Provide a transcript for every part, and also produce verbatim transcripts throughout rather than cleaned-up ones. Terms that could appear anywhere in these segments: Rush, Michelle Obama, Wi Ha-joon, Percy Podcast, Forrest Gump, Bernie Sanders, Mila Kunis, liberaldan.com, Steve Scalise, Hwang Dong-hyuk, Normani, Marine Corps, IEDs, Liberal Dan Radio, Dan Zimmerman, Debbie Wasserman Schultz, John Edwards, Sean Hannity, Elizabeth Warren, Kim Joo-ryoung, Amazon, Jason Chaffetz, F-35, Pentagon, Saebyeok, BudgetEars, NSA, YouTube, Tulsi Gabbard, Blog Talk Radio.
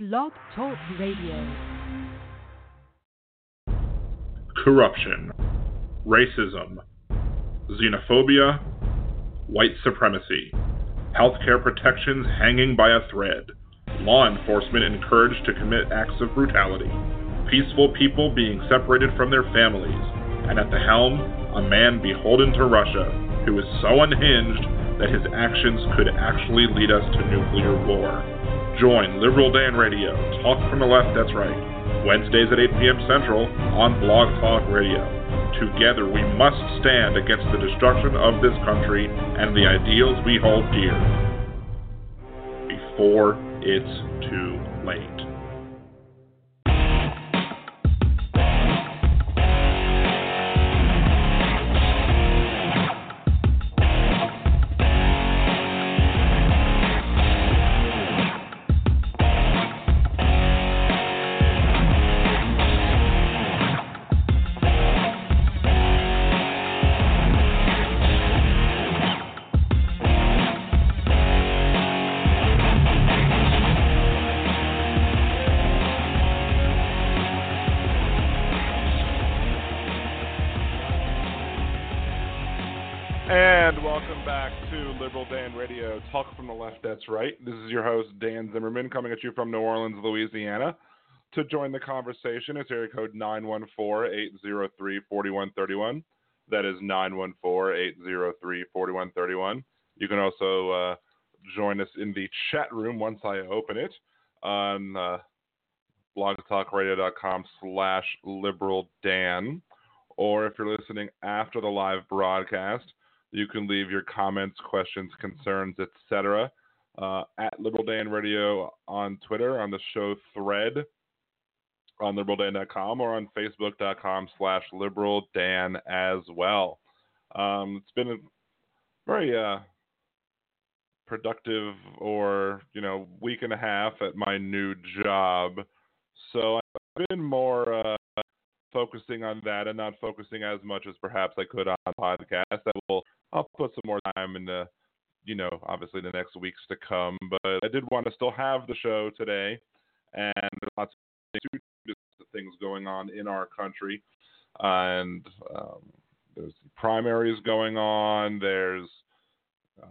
Blog Talk Radio. Corruption, racism, xenophobia, white supremacy, healthcare protections hanging by a thread, law enforcement encouraged to commit acts of brutality, peaceful people being separated from their families, and at the helm, a man beholden to Russia who is so unhinged that his actions could actually lead us to nuclear war. Join Liberal Dan Radio, Talk from the Left, that's right, Wednesdays at eight p.m. Central on Blog Talk Radio. Together we must stand against the destruction of this country and the ideals we hold dear before it's too late. Talk from the Left, that's right. This is your host, Dan Zimmerman, coming at you from New Orleans, Louisiana. To join the conversation, it's area code nine one four, eight zero three, four one three one. That is nine one four, eight zero three, four one three one. You can also uh, join us in the chat room once I open it on uh, blogtalkradio.com slash liberaldan. Or if you're listening after the live broadcast, you can leave your comments, questions, concerns, et cetera. Uh, at Liberal Dan Radio on Twitter, on the show thread, on liberal dan dot com, or on facebook.com slash liberaldan as well. Um, it's been a very uh, productive or, you know, week and a half at my new job. So I've been more... Uh, focusing on that and not focusing as much as perhaps I could on the podcast. That will, I'll put some more time in the, you know, obviously the next weeks to come. But I did want to still have the show today, and there's lots of things going on in our country, and um, there's primaries going on. There's uh,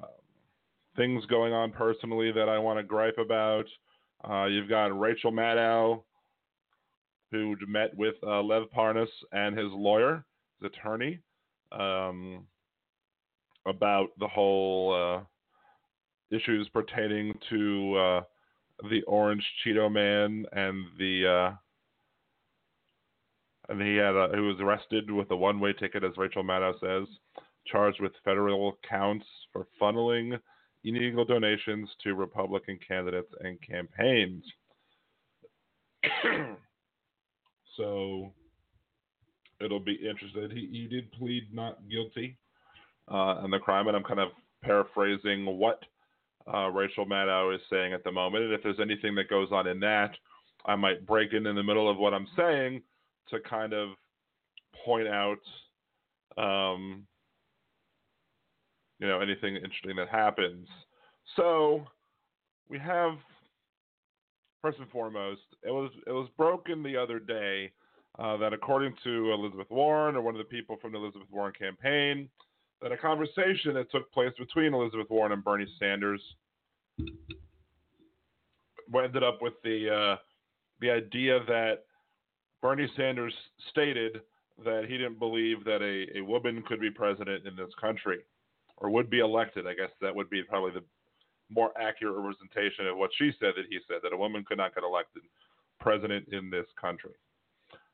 things going on personally that I want to gripe about. Uh, you've got Rachel Maddow, who met with uh, Lev Parnas and his lawyer, his attorney, um, about the whole uh, issues pertaining to uh, the orange Cheeto man and the uh, and he had a, who was arrested with a one-way ticket, as Rachel Maddow says, charged with federal counts for funneling illegal donations to Republican candidates and campaigns. So it'll be interesting. He, he did plead not guilty uh, on the crime, and I'm kind of paraphrasing what uh, Rachel Maddow is saying at the moment. And if there's anything that goes on in that, I might break in in the middle of what I'm saying to kind of point out, um, you know, anything interesting that happens. So we have... First and foremost, it was it was broken the other day uh, that according to Elizabeth Warren, or one of the people from the Elizabeth Warren campaign, that a conversation that took place between Elizabeth Warren and Bernie Sanders ended up with the uh, the idea that Bernie Sanders stated that he didn't believe that a, a woman could be president in this country, or would be elected. I guess that would be probably the more accurate representation of what she said that he said, that a woman could not get elected president in this country.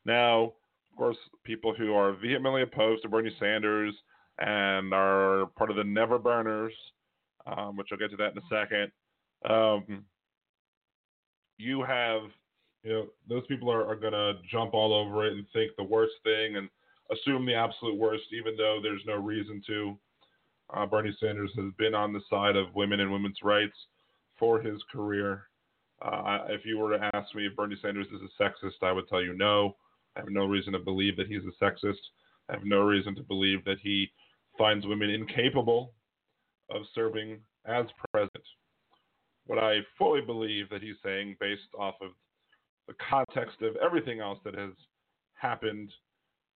Now, of course, people who are vehemently opposed to Bernie Sanders and are part of the never burners, um, which I'll get to that in a second, um, you have, you know, those people are, are going to jump all over it and think the worst thing and assume the absolute worst, even though there's no reason to. Uh, Bernie Sanders has been on the side of women and women's rights for his career. Uh, if you were to ask me if Bernie Sanders is a sexist, I would tell you no. I have no reason to believe that he's a sexist. I have no reason to believe that he finds women incapable of serving as president. what I fully believe that he's saying based off of the context of everything else that has happened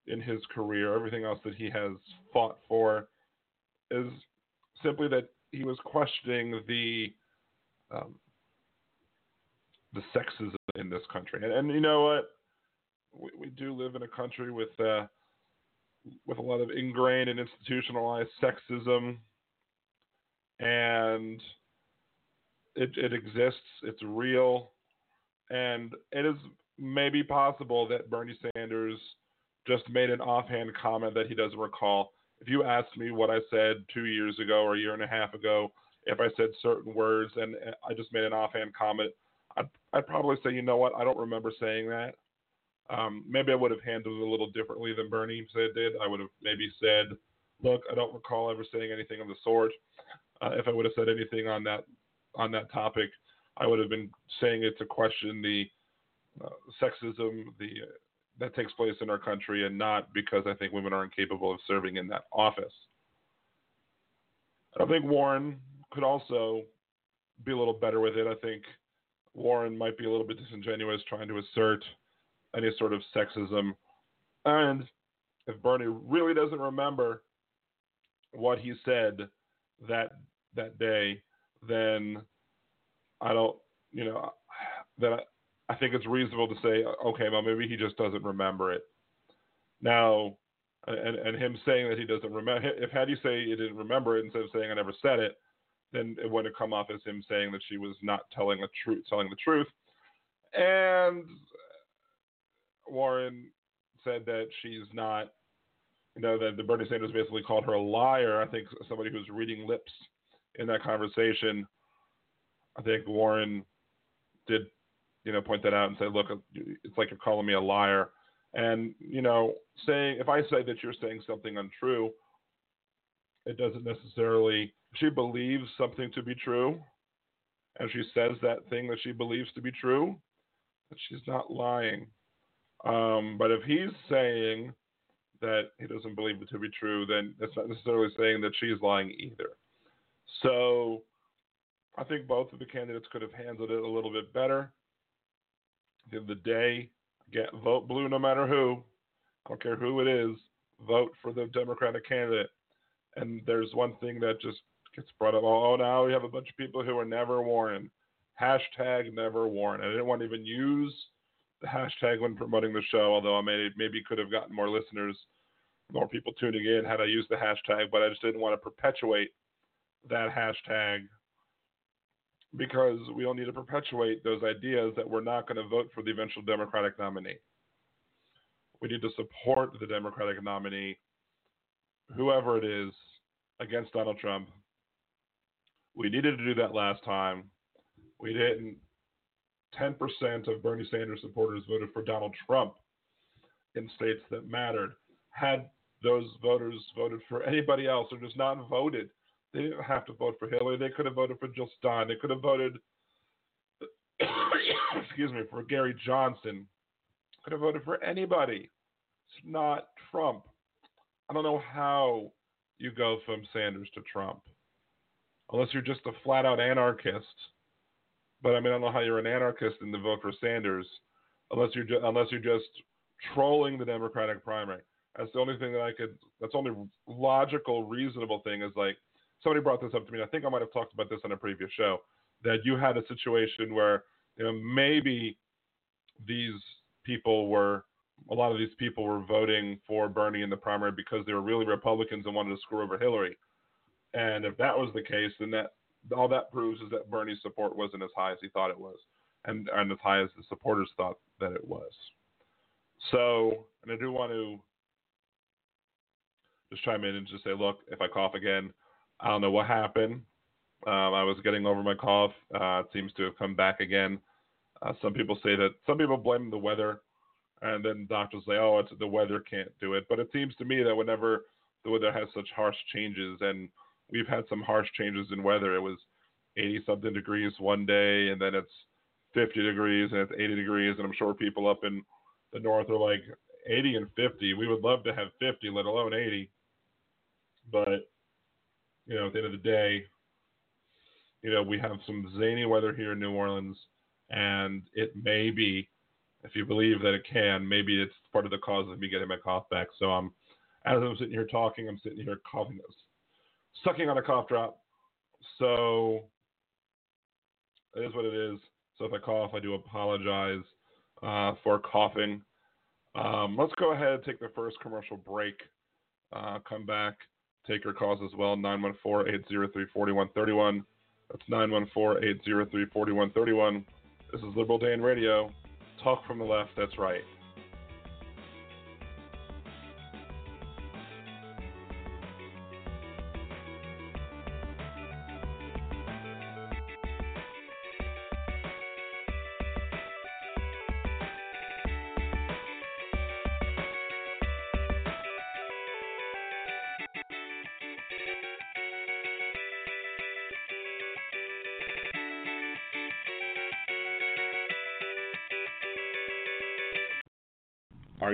in his career, everything else that he has fought for, is simply that he was questioning the um, the sexism in this country. And, and you know what? We, we do live in a country with uh, with a lot of ingrained and institutionalized sexism, and it, it exists. It's real. And it is maybe possible that Bernie Sanders just made an offhand comment that he doesn't recall. If you asked me what I said two years ago or a year and a half ago, if I said certain words and I just made an offhand comment, I'd, I'd probably say, you know what, I don't remember saying that. Um, maybe I would have handled it a little differently than Bernie said did. I would have maybe said, look, I don't recall ever saying anything of the sort. Uh, if I would have said anything on that on that topic, I would have been saying it to question the uh, sexism the uh, that takes place in our country, and not because I think women are incapable of serving in that office. I think Warren could also be a little better with it. I think Warren might be a little bit disingenuous trying to assert any sort of sexism. And if Bernie really doesn't remember what he said that that day, then I don't, you know, that I, I think it's reasonable to say, okay, well, maybe he just doesn't remember it. Now, and, and him saying that he doesn't remember, if had he say he didn't remember it instead of saying I never said it, then it wouldn't have come off as him saying that she was not telling the truth, telling the truth. And Warren said that she's not, you know, that the Bernie Sanders basically called her a liar. I think somebody who's reading lips in that conversation, I think Warren did, you know, point that out and say, look, it's like you're calling me a liar. And, you know, saying, if I say that you're saying something untrue, it doesn't necessarily, she believes something to be true, and she says that thing that she believes to be true, that she's not lying. Um, but if he's saying that he doesn't believe it to be true, then that's not necessarily saying that she's lying either. So I think both of the candidates could have handled it a little bit better. At the end of the day, get, vote blue no matter who. I don't care who it is. Vote for the Democratic candidate. And there's one thing that just gets brought up. Oh, now we have a bunch of people who are never Warren. Hashtag never Warren. I didn't want to even use the hashtag when promoting the show, although I may, maybe could have gotten more listeners, more people tuning in had I used the hashtag, but I just didn't want to perpetuate that hashtag, because we don't need to perpetuate those ideas that we're not going to vote for the eventual Democratic nominee. We need to support the Democratic nominee, whoever it is, against Donald Trump. We needed to do that last time. We didn't. ten percent of Bernie Sanders supporters voted for Donald Trump in states that mattered. Had those voters voted for anybody else or just not voted, they didn't have to vote for Hillary. They could have voted for Jill Stein. They could have voted, excuse me, for Gary Johnson. Could have voted for anybody. It's not Trump. I don't know how you go from Sanders to Trump, unless you're just a flat-out anarchist. But I mean, I don't know how you're an anarchist and the vote for Sanders, unless you're ju- unless you're just trolling the Democratic primary. That's the only thing that I could. That's the only logical, reasonable thing is like. Somebody brought this up to me, and I think I might have talked about this on a previous show, that you had a situation where, you know, maybe these people were, a lot of these people were voting for Bernie in the primary because they were really Republicans and wanted to screw over Hillary. And if that was the case, then that all that proves is that Bernie's support wasn't as high as he thought it was, and, and as high as the supporters thought that it was. So, and I do want to just chime in and just say, look, if I cough again, I don't know what happened. Um, I was getting over my cough. Uh, it seems to have come back again. Uh, some people say that some people blame the weather, and then doctors say, "Oh, it's the weather can't do it." But it seems to me that whenever the weather has such harsh changes, and we've had some harsh changes in weather, it was eighty something degrees one day, and then it's fifty degrees, and it's eighty degrees, and I'm sure people up in the north are like eighty and fifty. We would love to have fifty, let alone eighty, but you know, at the end of the day, you know, we have some zany weather here in New Orleans, and it may be, if you believe that it can, maybe it's part of the cause of me getting my cough back. So I'm, as I'm sitting here talking, I'm sitting here coughing, sucking on a cough drop. So it is what it is. So if I cough, I do apologize uh, for coughing. Um, let's go ahead and take the first commercial break. Uh, come back, take your calls as well, nine one four, eight zero three, four one three one. That's nine one four, eight zero three, four one three one. This is Liberal Dan Radio. Talk from the left, that's right. Are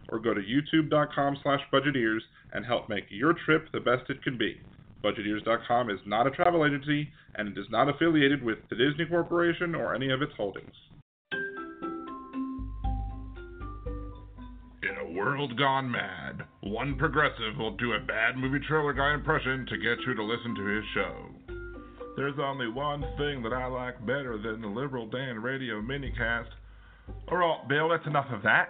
or go to youtube dot com slash budget ears and help make your trip the best it can be. budget ears dot com is not a travel agency, and it is not affiliated with the Disney Corporation or any of its holdings. In a world gone mad, one progressive will do a bad movie trailer guy impression to get you to listen to his show. There's only one thing that I like better than the Liberal Dan Radio minicast. Alright, Bill, that's enough of that.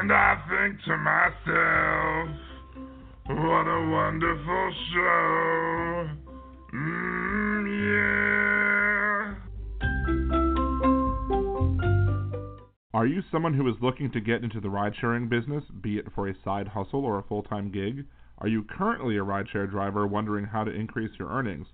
And I think to myself, what a wonderful show. Mm, yeah. Are you someone who is looking to get into the ride-sharing business, be it for a side hustle or a full-time gig? Are you currently a rideshare driver wondering how to increase your earnings?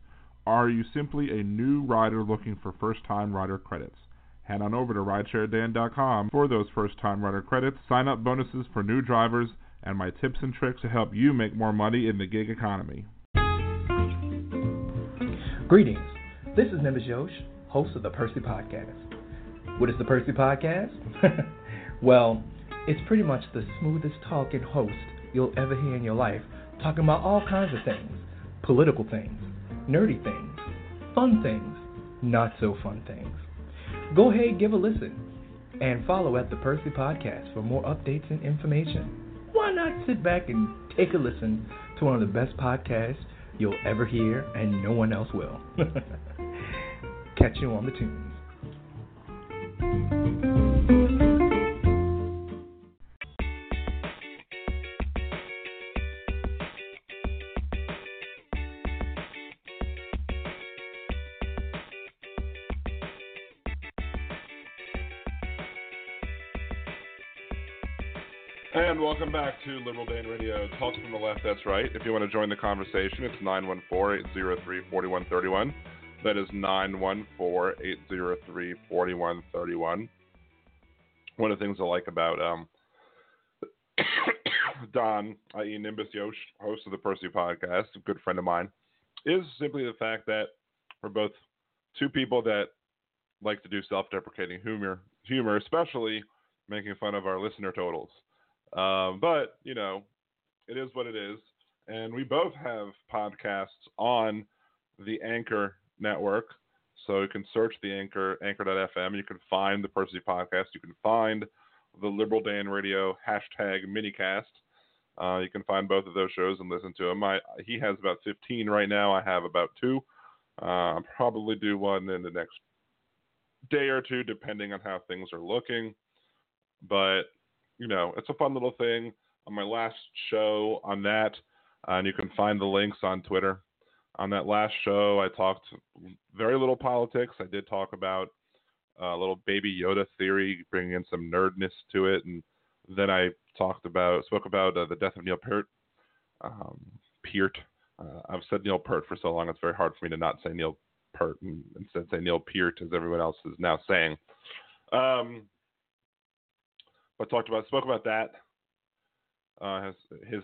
Are you simply a new rider looking for first-time rider credits? Head on over to rideshare dan dot com for those first-time rider credits, sign-up bonuses for new drivers, and my tips and tricks to help you make more money in the gig economy. Greetings. This is Nimbus Yosh, host of the Percy Podcast. What is the Percy Podcast? Well, it's pretty much the smoothest talking host you'll ever hear in your life, talking about all kinds of things, political things, nerdy things, fun things, not so fun things. Go ahead, give a listen, and follow at the Percy Podcast for more updates and information. Why not sit back and take a listen to one of the best podcasts you'll ever hear, and no one else will. Catch you on the tunes. And welcome back to Liberal Dan Radio. Talk from the left, that's right. If you want to join the conversation, it's nine one four, eight zero three, four one three one. That is nine one four, eight zero three, four one three one. One of the things I like about um, Don, that is. Nimbus Yosh, host of the Percy Podcast, a good friend of mine, is simply the fact that we're both two people that like to do self-deprecating humor, humor, especially making fun of our listener totals. Um, but, you know, it is what it is. And we both have podcasts on the Anchor network. So you can search the Anchor, anchor dot f m. You can find the Percy Podcast. You can find the Liberal Dan Radio hashtag minicast. Uh, you can find both of those shows and listen to them. I, he has about fifteen right now. I have about two. Uh, I'll probably do one in the next day or two, depending on how things are looking. But, you know, it's a fun little thing. On my last show on that, uh, and you can find the links on Twitter. On that last show, I talked very little politics. I did talk about a little baby Yoda theory, bringing in some nerdness to it. And then I talked about, spoke about uh, the death of Neil Peart. Um, Peart. Uh, I've said Neil Peart for so long, it's very hard for me to not say Neil Peart and instead say Neil Peart, as everyone else is now saying. Um, but talked about, spoke about that, uh, his,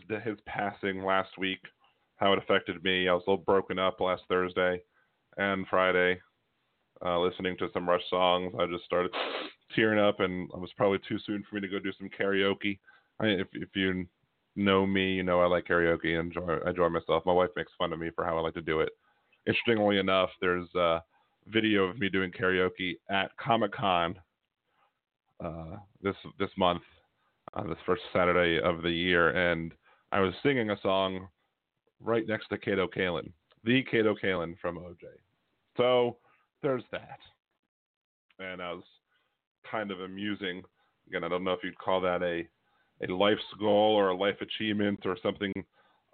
his, his passing last week, how it affected me. I was a little broken up last Thursday and Friday, uh, listening to some Rush songs. I just started tearing up, and it was probably too soon for me to go do some karaoke. I, if, if you know me, you know I like karaoke and enjoy, I enjoy myself. My wife makes fun of me for how I like to do it. Interestingly enough, there's a video of me doing karaoke at Comic-Con uh, this this month, uh, this first Saturday of the year, and I was singing a song right next to Kato Kaelin, the Kato Kaelin from O J. So there's that. And I was kind of amusing. Again, I don't know if you'd call that a, a life's goal or a life achievement or something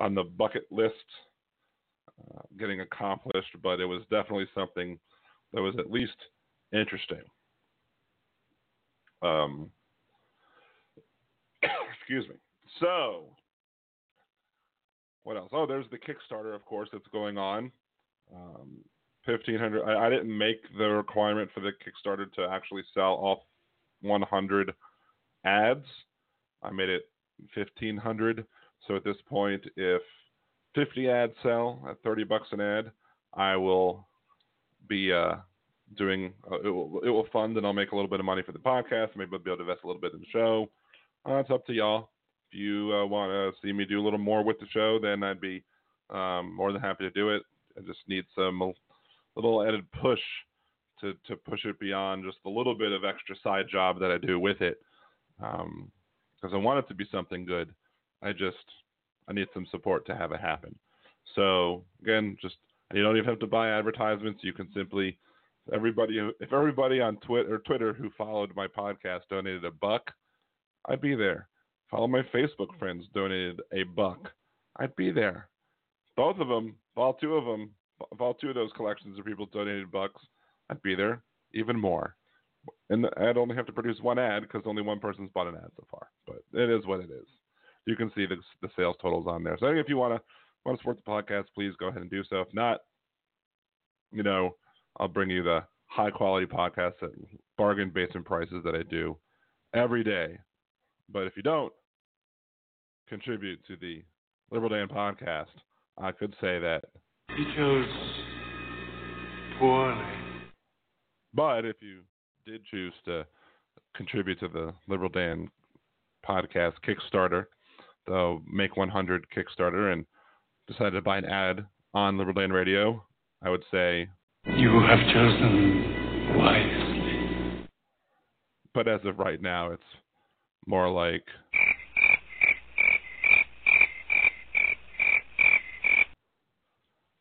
on the bucket list uh, getting accomplished, but it was definitely something that was at least interesting. Um, excuse me. So, what else? Oh, there's the Kickstarter, of course, that's going on. Um, fifteen hundred. I, I didn't make the requirement for the Kickstarter to actually sell all one hundred ads. I made it fifteen hundred. So at this point, if fifty ads sell at thirty bucks an ad, I will be uh, doing. Uh, it will it will fund, and I'll make a little bit of money for the podcast. Maybe I'll be able to invest a little bit in the show. Uh, it's up to y'all. If you uh, want to see me do a little more with the show, then I'd be um, more than happy to do it. I just need some a little added push to, to push it beyond just a little bit of extra side job that I do with it, because um, I want it to be something good. I just I need some support to have it happen. So again, just you don't even have to buy advertisements. You can simply everybody if everybody on Twitter Twitter who followed my podcast donated a buck, I'd be there. All my Facebook friends donated a buck, I'd be there. Both of them, all two of them, all two of those collections of people donated bucks, I'd be there. Even more, and I'd only have to produce one ad because only one person's bought an ad so far. But it is what it is. You can see the, the sales totals on there. So if you want to want to support the podcast, please go ahead and do so. If not, you know, I'll bring you the high quality podcasts at bargain basement prices that I do every day. But if you don't contribute to the Liberal Dan podcast, I could say that he chose poorly. But if you did choose to contribute to the Liberal Dan podcast Kickstarter, the Make one hundred Kickstarter, and decided to buy an ad on Liberal Dan Radio, I would say you have chosen wisely. But as of right now, it's more like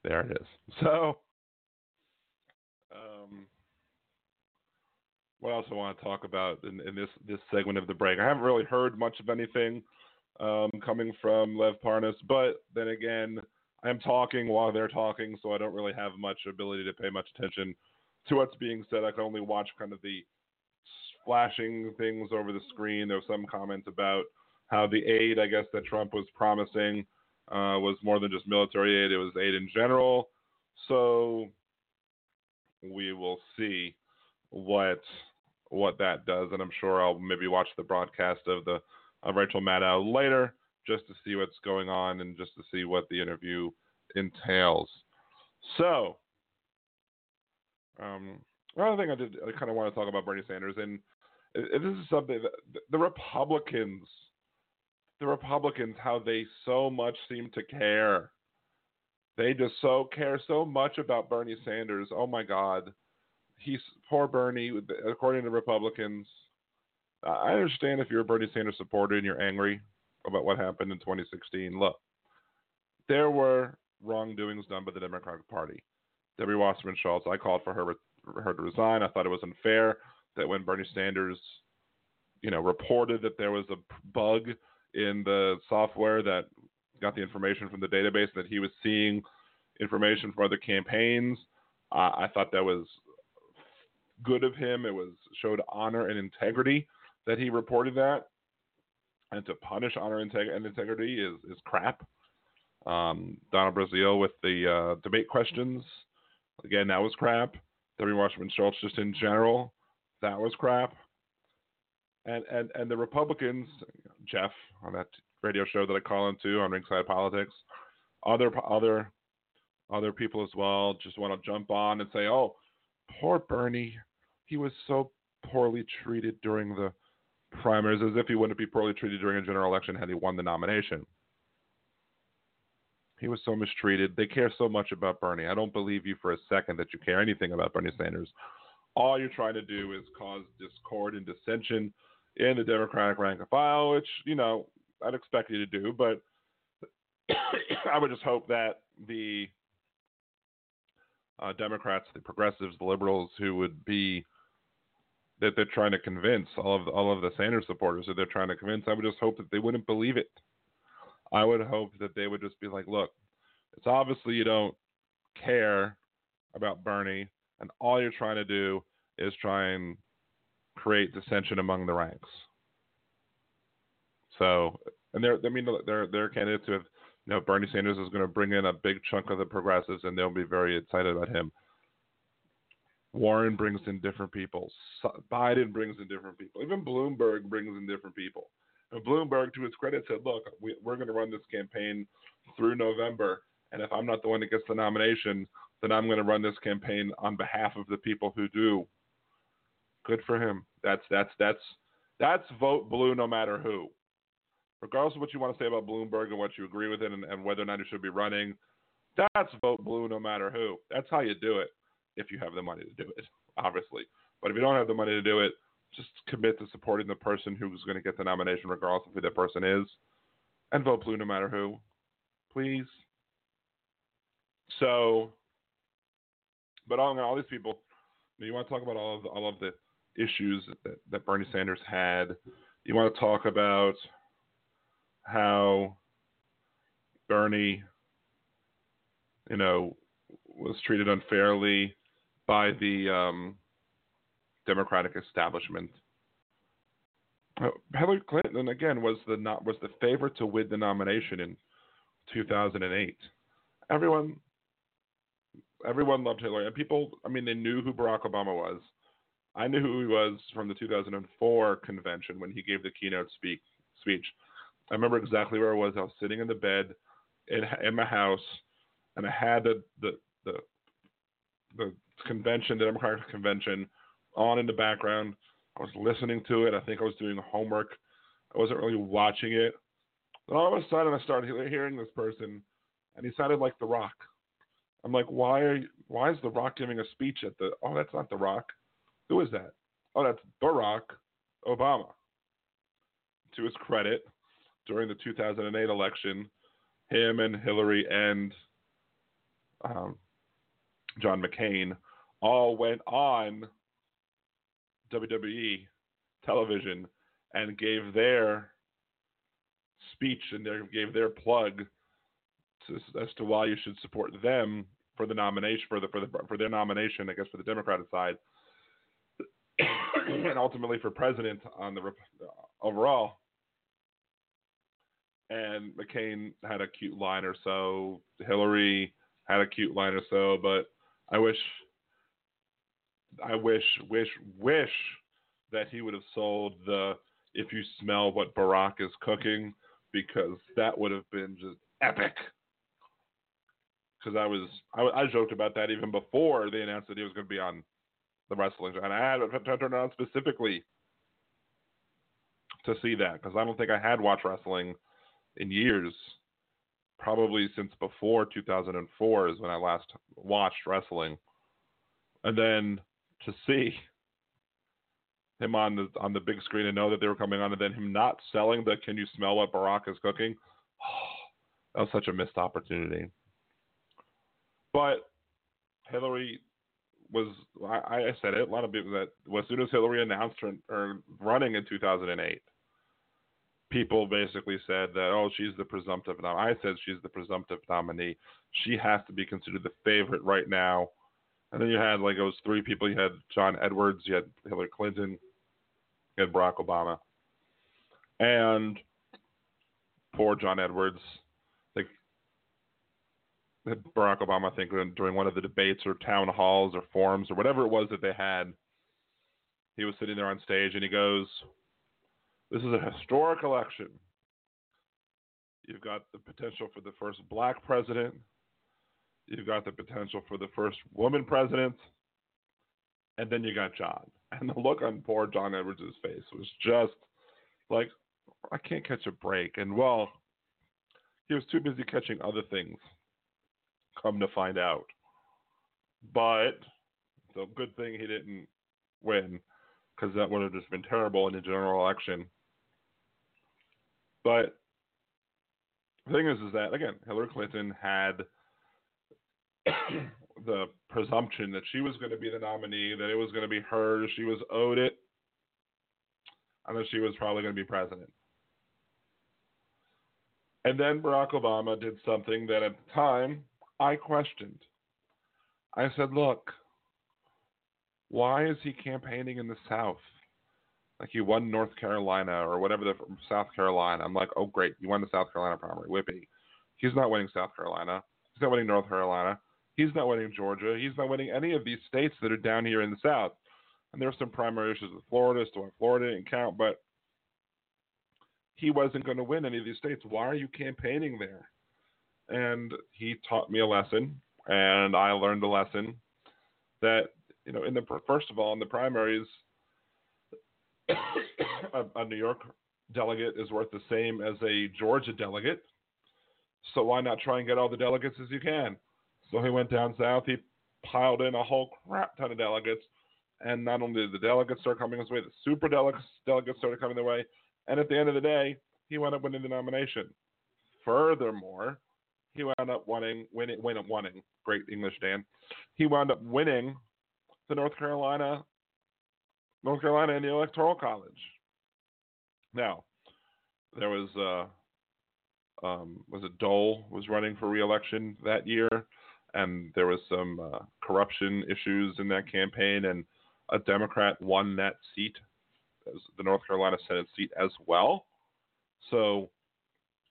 there it is. So, um, what else I want to talk about in, in this, this segment of the break? I haven't really heard much of anything um, coming from Lev Parnas, but then again, I'm talking while they're talking, so I don't really have much ability to pay much attention to what's being said. I can only watch kind of the flashing things over the screen. There was some comments about how the aid, I guess, that Trump was promising Uh, was more than just military aid. It was aid in general. So we will see what what that does. And I'm sure I'll maybe watch the broadcast of the of Rachel Maddow later just to see what's going on and just to see what the interview entails. So um, another thing I did, I kind of want to talk about Bernie Sanders. And this is something that the Republicans The Republicans, how they so much seem to care. They just so care so much about Bernie Sanders. Oh my God. He's poor Bernie, according to Republicans. I understand if you're a Bernie Sanders supporter and you're angry about what happened in twenty sixteen. Look, there were wrongdoings done by the Democratic Party. Debbie Wasserman Schultz, I called for her her to resign. I thought it was unfair that when Bernie Sanders, you know, reported that there was a bug in the software that got the information from the database, that he was seeing information from other campaigns. Uh, I thought that was good of him. It was showed honor and integrity that he reported that, and to punish honor and integrity is, is crap. Um, Donna Brazile with the uh, debate questions, again, that was crap. Debbie Wasserman Schultz just in general, that was crap. And, and and the Republicans, Jeff, on that radio show that I call into on Ringside Politics, other other other people as well just want to jump on and say, oh, poor Bernie, he was so poorly treated during the primaries, as if he wouldn't be poorly treated during a general election had he won the nomination. He was so mistreated. They care so much about Bernie. I don't believe you for a second that you care anything about Bernie Sanders. All you're trying to do is cause discord and dissension in the Democratic rank and file, which, you know, I'd expect you to do, but I would just hope that the uh, Democrats, the progressives, the liberals who would be, that they're trying to convince all of, all of the Sanders supporters that they're trying to convince, I would just hope that they wouldn't believe it. I would hope that they would just be like, look, it's obviously you don't care about Bernie, and all you're trying to do is try and create dissension among the ranks. So, and there, I mean, there, there are candidates who have, you know, Bernie Sanders is going to bring in a big chunk of the progressives, and they'll be very excited about him. Warren brings in different people. Biden brings in different people. Even Bloomberg brings in different people. And Bloomberg, to his credit, said, look, we, we're going to run this campaign through November, and if I'm not the one that gets the nomination, then I'm going to run this campaign on behalf of the people who do. Good for him. That's, that's, that's, that's vote blue no matter who. Regardless of what you want to say about Bloomberg and what you agree with it and, and whether or not he should be running, that's vote blue no matter who. That's how you do it, if you have the money to do it, obviously. But if you don't have the money to do it, just commit to supporting the person who's going to get the nomination regardless of who that person is, and vote blue no matter who, please. So, but all, all these people, you want to talk about all of the, all of the issues that, that Bernie Sanders had. You want to talk about how Bernie, you know, was treated unfairly by the um, Democratic establishment. Hillary Clinton, again, was the not was the favorite to win the nomination in two thousand eight. Everyone, everyone loved Hillary, and people, I mean, they knew who Barack Obama was. I knew who he was from the two thousand four convention when he gave the keynote speak speech. I remember exactly where I was. I was sitting in the bed in, in my house, and I had the the the, the convention, the Democratic convention, on in the background. I was listening to it. I think I was doing homework. I wasn't really watching it. Then all of a sudden, I started hearing this person, and he sounded like The Rock. I'm like, why are you, why is The Rock giving a speech at the? Oh, that's not The Rock. Who is that? Oh, that's Barack Obama. To his credit, during the two thousand eight election, him and Hillary and um, John McCain all went on W W E television and gave their speech and they gave their plug to, as to why you should support them for the nomination for the for the for their nomination, I guess, for the Democratic side, and ultimately for president on the overall. And McCain had a cute line or so. Hillary had a cute line or so, but I wish. I wish, wish, wish that he would have sold the "if you smell what Barack is cooking," because that would have been just epic. Because I was, I, I joked about that even before they announced that he was going to be on the wrestling show, and I had to turn it on specifically to see that, because I don't think I had watched wrestling in years. Probably since before two thousand four is when I last watched wrestling, and then to see him on the on the big screen and know that they were coming on, and then him not selling the "can you smell what Barack is cooking," oh, that was such a missed opportunity. But Hillary was, I, I said it, a lot of people, that as soon as Hillary announced her, her running in two thousand eight, people basically said that, oh, she's the presumptive nominee. I said she's the presumptive nominee. She has to be considered the favorite right now. And then you had, like, it was three people. You had John Edwards, you had Hillary Clinton, you had Barack Obama. And poor John Edwards, like, Barack Obama, I think, during one of the debates or town halls or forums or whatever it was that they had, he was sitting there on stage and he goes, "This is a historic election. You've got the potential for the first black president. You've got the potential for the first woman president. And then you got John." And the look on poor John Edwards' face was just like, I can't catch a break. And, well, he was too busy catching other things, come to find out. But it's a good thing he didn't win, because that would have just been terrible in the general election. But the thing is, is that, again, Hillary Clinton had the presumption that she was going to be the nominee, that it was going to be her, she was owed it, and that she was probably going to be president. And then Barack Obama did something that at the time I questioned. I said, look, why is he campaigning in the South? Like, he won North Carolina or whatever, the South Carolina. I'm like, oh, great, you won the South Carolina primary. Whippy. He's not winning South Carolina. He's not winning North Carolina. He's not winning Georgia. He's not winning any of these states that are down here in the South. And there are some primary issues with Florida, so Florida didn't count, but he wasn't going to win any of these states. Why are you campaigning there? And he taught me a lesson, and I learned a lesson that, you know, in the first of all, in the primaries, a, a New York delegate is worth the same as a Georgia delegate. So why not try and get all the delegates as you can? So he went down south. He piled in a whole crap ton of delegates. And not only did the delegates start coming his way, the super delegates, delegates started coming their way. And at the end of the day, he wound up winning the nomination. Furthermore, he wound up winning, winning, winning, winning. Great English, Dan. He wound up winning the North Carolina, North Carolina in the Electoral College. Now, there was uh, um, was it Dole was running for re-election that year, and there was some uh, corruption issues in that campaign, and a Democrat won that seat, the North Carolina Senate seat as well. So,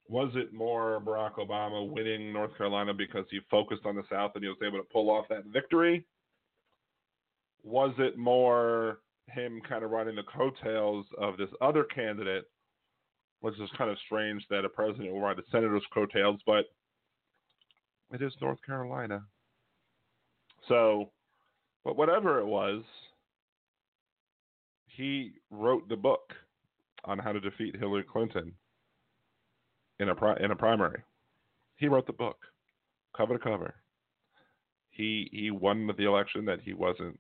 was it more Barack Obama winning North Carolina because he focused on the South and he was able to pull off that victory? Was it more him kind of running the coattails of this other candidate, which is kind of strange that a president will ride the senator's coattails, but it is North Carolina. So, but whatever it was, he wrote the book on how to defeat Hillary Clinton in a pri- in a primary. He wrote the book, cover to cover. He he won the election that he wasn't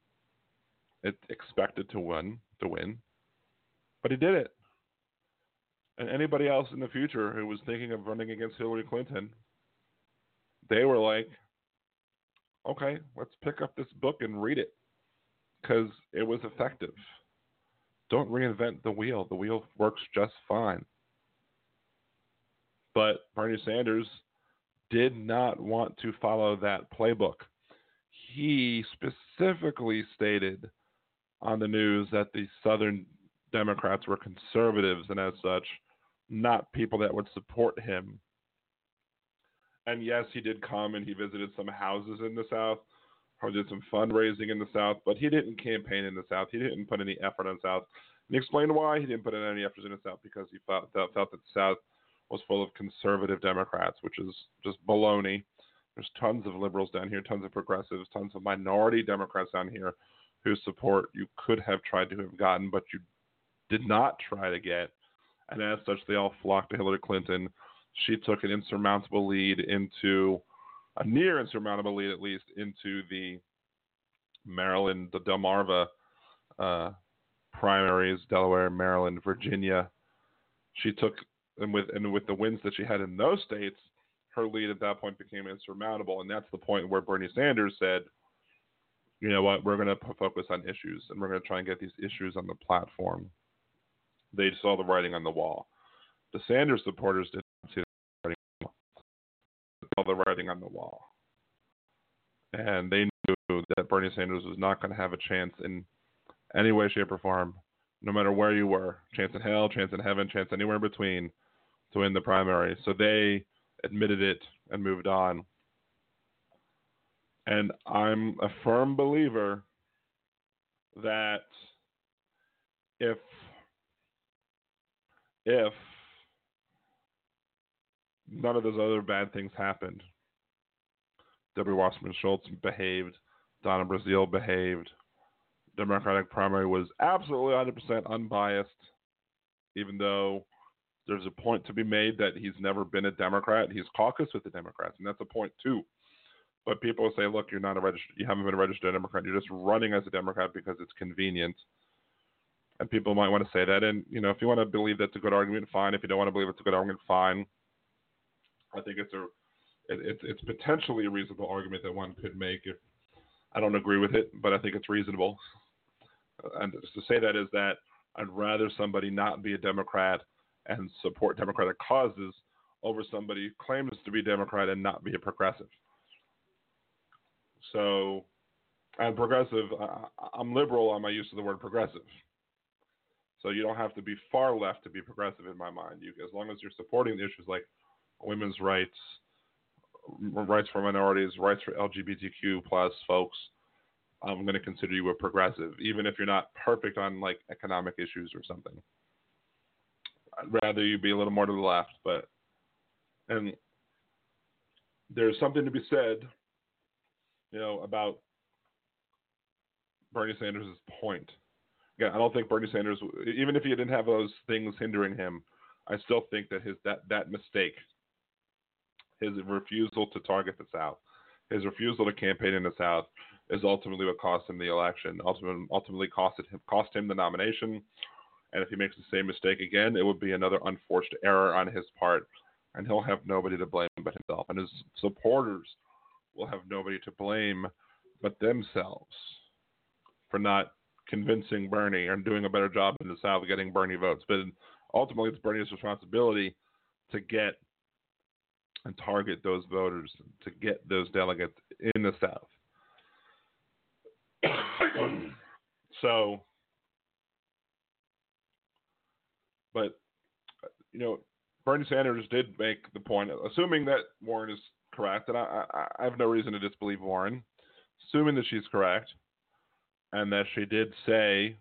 It expected to win, to win, but he did it. And anybody else in the future who was thinking of running against Hillary Clinton, they were like, okay, let's pick up this book and read it, because it was effective. Don't reinvent the wheel. The wheel works just fine. But Bernie Sanders did not want to follow that playbook. He specifically stated on the news that the Southern Democrats were conservatives and, as such, not people that would support him. And yes, he did come and he visited some houses in the South, or did some fundraising in the South, but he didn't campaign in the South. He didn't put any effort in the South. And he explained why he didn't put in any effort in the South, because he felt, felt, felt that the South was full of conservative Democrats, which is just baloney. There's tons of liberals down here, tons of progressives, tons of minority Democrats down here whose support you could have tried to have gotten, but you did not try to get. And as such, they all flocked to Hillary Clinton. She took an insurmountable lead into, a near insurmountable lead at least, into the Maryland, the Delmarva uh, primaries, Delaware, Maryland, Virginia. She took, and with, and with the wins that she had in those states, her lead at that point became insurmountable, and that's the point where Bernie Sanders said, you know what, we're going to p- focus on issues, and we're going to try and get these issues on the platform. They saw the writing on the wall. The Sanders supporters did not see the writing on the wall. They saw the writing on the wall. And they knew that Bernie Sanders was not going to have a chance in any way, shape, or form, no matter where you were, chance in hell, chance in heaven, chance anywhere in between, to win the primary. So they admitted it and moved on. And I'm a firm believer that if if none of those other bad things happened, Debbie Wasserman Schultz behaved, Donna Brazile behaved, Democratic primary was absolutely one hundred percent unbiased, even though there's a point to be made that he's never been a Democrat. He's caucused with the Democrats, and that's a point too. But people say, look, you're not a registered, you haven't been a registered Democrat. You're just running as a Democrat because it's convenient. And people might want to say that. And, you know, if you want to believe that's a good argument, fine. If you don't want to believe it's a good argument, fine. I think it's a, it, it's, it's potentially a reasonable argument that one could make. If I don't agree with it, but I think it's reasonable. And to say that is that I'd rather somebody not be a Democrat and support Democratic causes over somebody who claims to be Democrat and not be a progressive. So, and progressive, uh, I'm liberal on my use of the word progressive. So you don't have to be far left to be progressive in my mind. You, as long as you're supporting the issues like women's rights, rights for minorities, rights for L G B T Q plus folks, I'm going to consider you a progressive, even if you're not perfect on like economic issues or something. I'd rather you be a little more to the left, but, and there's something to be said, you know, about Bernie Sanders' point. Again, I don't think Bernie Sanders, even if he didn't have those things hindering him, I still think that his that, that mistake, his refusal to target the South, his refusal to campaign in the South, is ultimately what cost him the election. Ultimately, ultimately costed him cost him the nomination. And if he makes the same mistake again, it would be another unforced error on his part, and he'll have nobody to blame but himself, and his supporters will have nobody to blame but themselves for not convincing Bernie and doing a better job in the South of getting Bernie votes. But ultimately, it's Bernie's responsibility to get and target those voters, to get those delegates in the South. So, but, you know, Bernie Sanders did make the point, assuming that Warren is correct, and I, I, I have no reason to disbelieve Warren, assuming that she's correct, and that she did say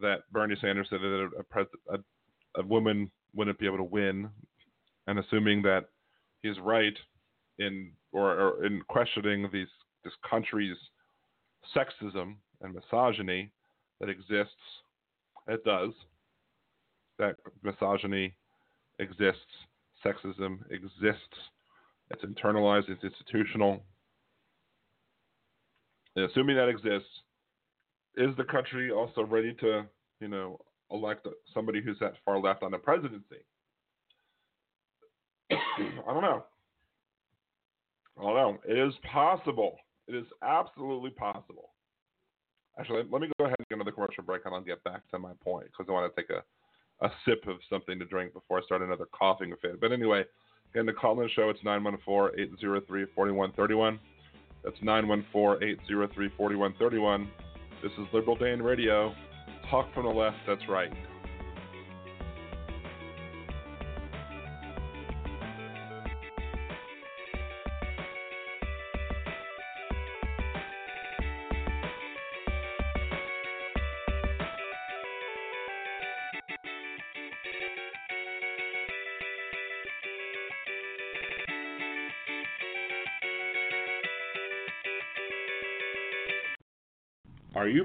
that Bernie Sanders said that a, a, a woman wouldn't be able to win, and assuming that he's right in or, or in questioning these this country's sexism and misogyny that exists, it does. That misogyny exists, sexism exists. It's internalized, it's institutional. And assuming that exists, is the country also ready to, you know, elect somebody who's that far left on the presidency? I don't know. I don't know. It is possible. It is absolutely possible. Actually, let me go ahead and get another commercial break, and I'll get back to my point, because I want to take a, a sip of something to drink before I start another coughing fit. But anyway, again, the call-in show, it's nine one four, eight oh three, four one three one. That's nine one four, eight oh three, four one three one. This is Liberal Dan Radio. Talk from the left, that's right. Are you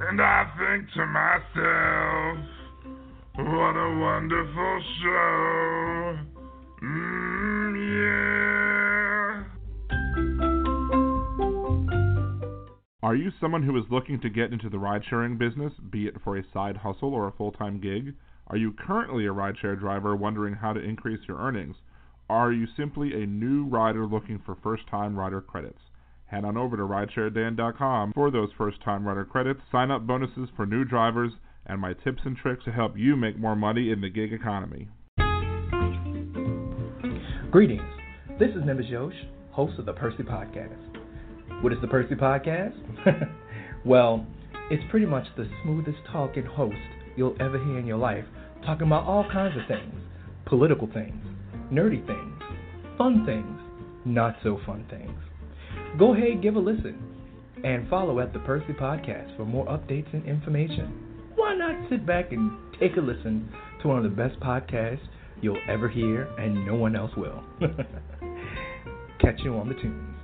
And I think to myself, what a wonderful show. Mm, yeah. Are you someone who is looking to get into the ride-sharing business, be it for a side hustle or a full-time gig? Are you currently a ride-share driver wondering how to increase your earnings? Are you simply a new rider looking for first-time rider credits? Head on over to rideshare dan dot com for those first-time rider credits, sign-up bonuses for new drivers, and my tips and tricks to help you make more money in the gig economy. Greetings. This is Nimbus Yosh, host of the Percy Podcast. What is the Percy Podcast? Well, it's pretty much the smoothest talking host you'll ever hear in your life, talking about all kinds of things. Political things, nerdy things, fun things, not so fun things. Go ahead, give a listen, and follow at the Percy Podcast for more updates and information. Why not sit back and take a listen to one of the best podcasts you'll ever hear, and no one else will. Catch you on the tunes.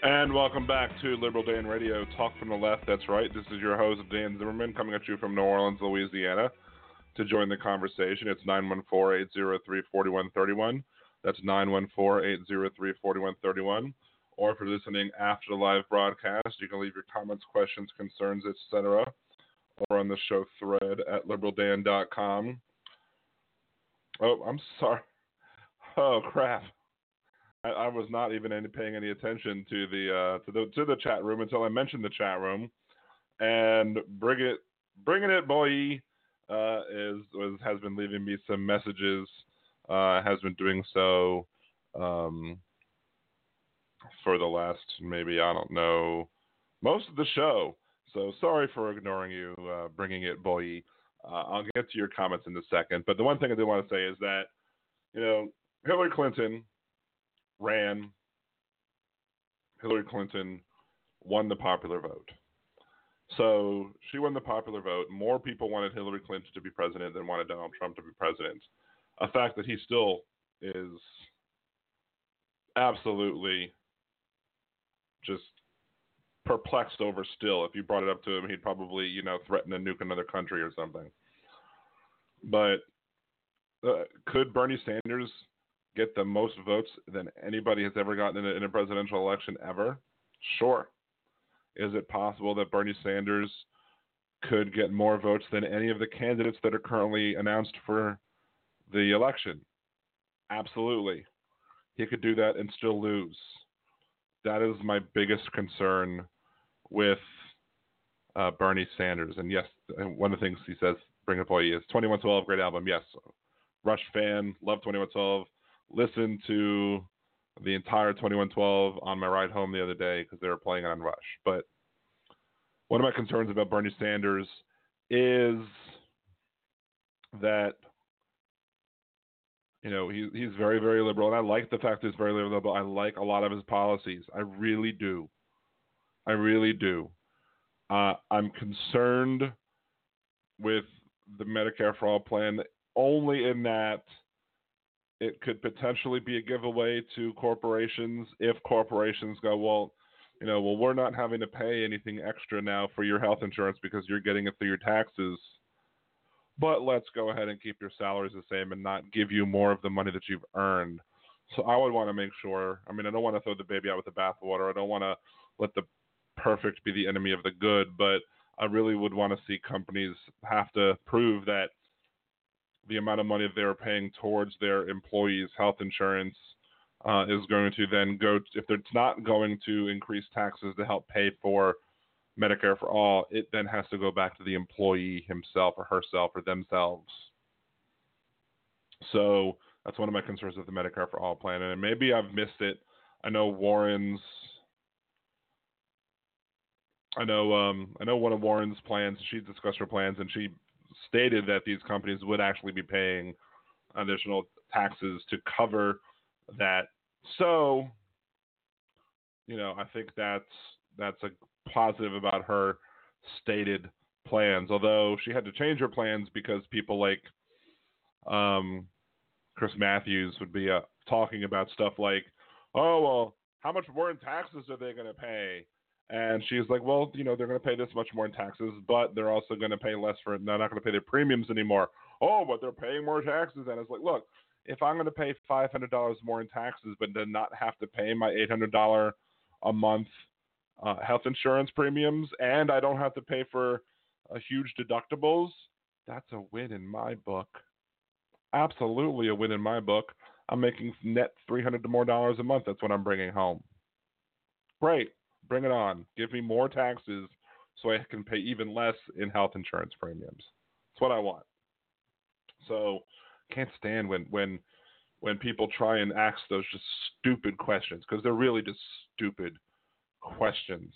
And welcome back to Liberal Dan Radio, Talk from the Left, that's right. This is your host, Dan Zimmerman, coming at you from New Orleans, Louisiana. To join the conversation, it's nine one four, eight zero three, four one three one. That's nine one four, eight zero three, four one three one. Or if you're listening after the live broadcast, you can leave your comments, questions, concerns, et cetera, or on the show thread at liberal dan dot com. Oh, I'm sorry. Oh, crap. I, I was not even any, paying any attention to the uh, to the to the chat room until I mentioned the chat room, and bring it, bringing it, boy, uh, is was, has been leaving me some messages. Uh, has been doing so um, for the last maybe I don't know most of the show. So sorry for ignoring you, uh, bringing it, boy. Uh, I'll get to your comments in a second, but the one thing I do want to say is that you know Hillary Clinton ran, Hillary Clinton won the popular vote. So she won the popular vote. More people wanted Hillary Clinton to be president than wanted Donald Trump to be president. A fact that he still is absolutely just perplexed over still. If you brought it up to him, he'd probably, you know, threaten to nuke another country or something. But uh, could Bernie Sanders get the most votes than anybody has ever gotten in a, in a presidential election ever? Sure. Is it possible that Bernie Sanders could get more votes than any of the candidates that are currently announced for the election? Absolutely. He could do that and still lose. That is my biggest concern with uh, Bernie Sanders. And yes, one of the things he says, bring up all he is, twenty one twelve, great album, yes. Rush fan, love twenty one twelve. Listen to the entire twenty one twelve on my ride home the other day because they were playing it on Rush. But one of my concerns about Bernie Sanders is that, you know, he, he's very, very liberal. And I like the fact that he's very liberal. I like a lot of his policies. I really do. I really do. Uh, I'm concerned with the Medicare for All plan only in that It could potentially be a giveaway to corporations if corporations go, well, you know, well, we're not having to pay anything extra now for your health insurance because you're getting it through your taxes, but let's go ahead and keep your salaries the same and not give you more of the money that you've earned. So I would want to make sure, I mean, I don't want to throw the baby out with the bathwater. I don't want to let the perfect be the enemy of the good, but I really would want to see companies have to prove that the amount of money they're paying towards their employees' health insurance uh, is going to then go, to, if it's not going to increase taxes to help pay for Medicare for all, it then has to go back to the employee himself or herself or themselves. So that's one of my concerns with the Medicare for all plan. And maybe I've missed it. I know Warren's, I know, um, I know one of Warren's plans, she discussed her plans and she stated that these companies would actually be paying additional taxes to cover that. So, you know, I think that's, that's a positive about her stated plans, although she had to change her plans because people like um, Chris Matthews would be uh, talking about stuff like, oh, well, how much more in taxes are they going to pay? And she's like, well, you know, they're going to pay this much more in taxes, but they're also going to pay less for it. They're not going to pay their premiums anymore. Oh, but they're paying more taxes. And it's like, look, if I'm going to pay five hundred dollars more in taxes, but then not have to pay my eight hundred dollars a month uh, health insurance premiums, and I don't have to pay for uh, huge deductibles, that's a win in my book. Absolutely a win in my book. I'm making net three hundred dollars more dollars a month. That's what I'm bringing home. Great. Bring it on. Give me more taxes so I can pay even less in health insurance premiums. That's what I want. So can't stand when when when people try and ask those just stupid questions, because they're really just stupid questions.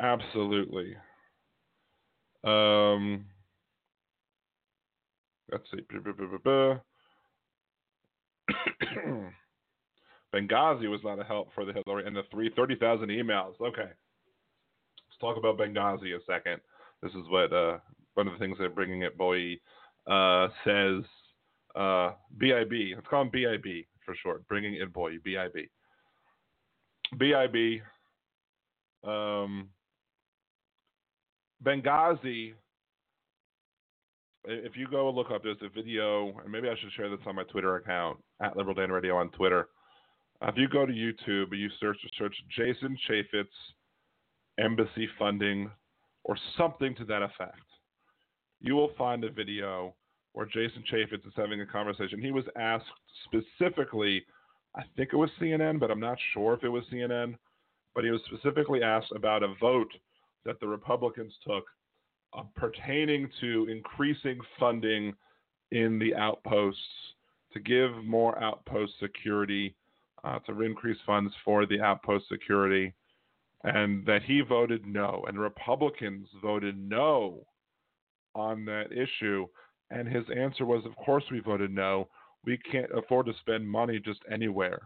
Absolutely. Um, let's see. Benghazi was not a help for the Hillary and the three hundred thirty thousand emails. Okay. Let's talk about Benghazi a second. This is what uh, one of the things that Bringing It Boy uh, says. Uh, B I B. Let's call him B I B for short. Bringing It Boy. B I B. B I B. Um, Benghazi. If you go look up, there's a video, and maybe I should share this on my Twitter account, at Liberal Dan Radio on Twitter. If you go to YouTube and you search search Jason Chaffetz embassy funding or something to that effect, you will find a video where Jason Chaffetz is having a conversation. He was asked specifically, I think it was C N N, but I'm not sure if it was C N N, but he was specifically asked about a vote that the Republicans took uh, pertaining to increasing funding in the outposts to give more outpost security. Uh, to increase funds for the outpost security, and that he voted no, and Republicans voted no on that issue. And his answer was, of course we voted no. We can't afford to spend money just anywhere.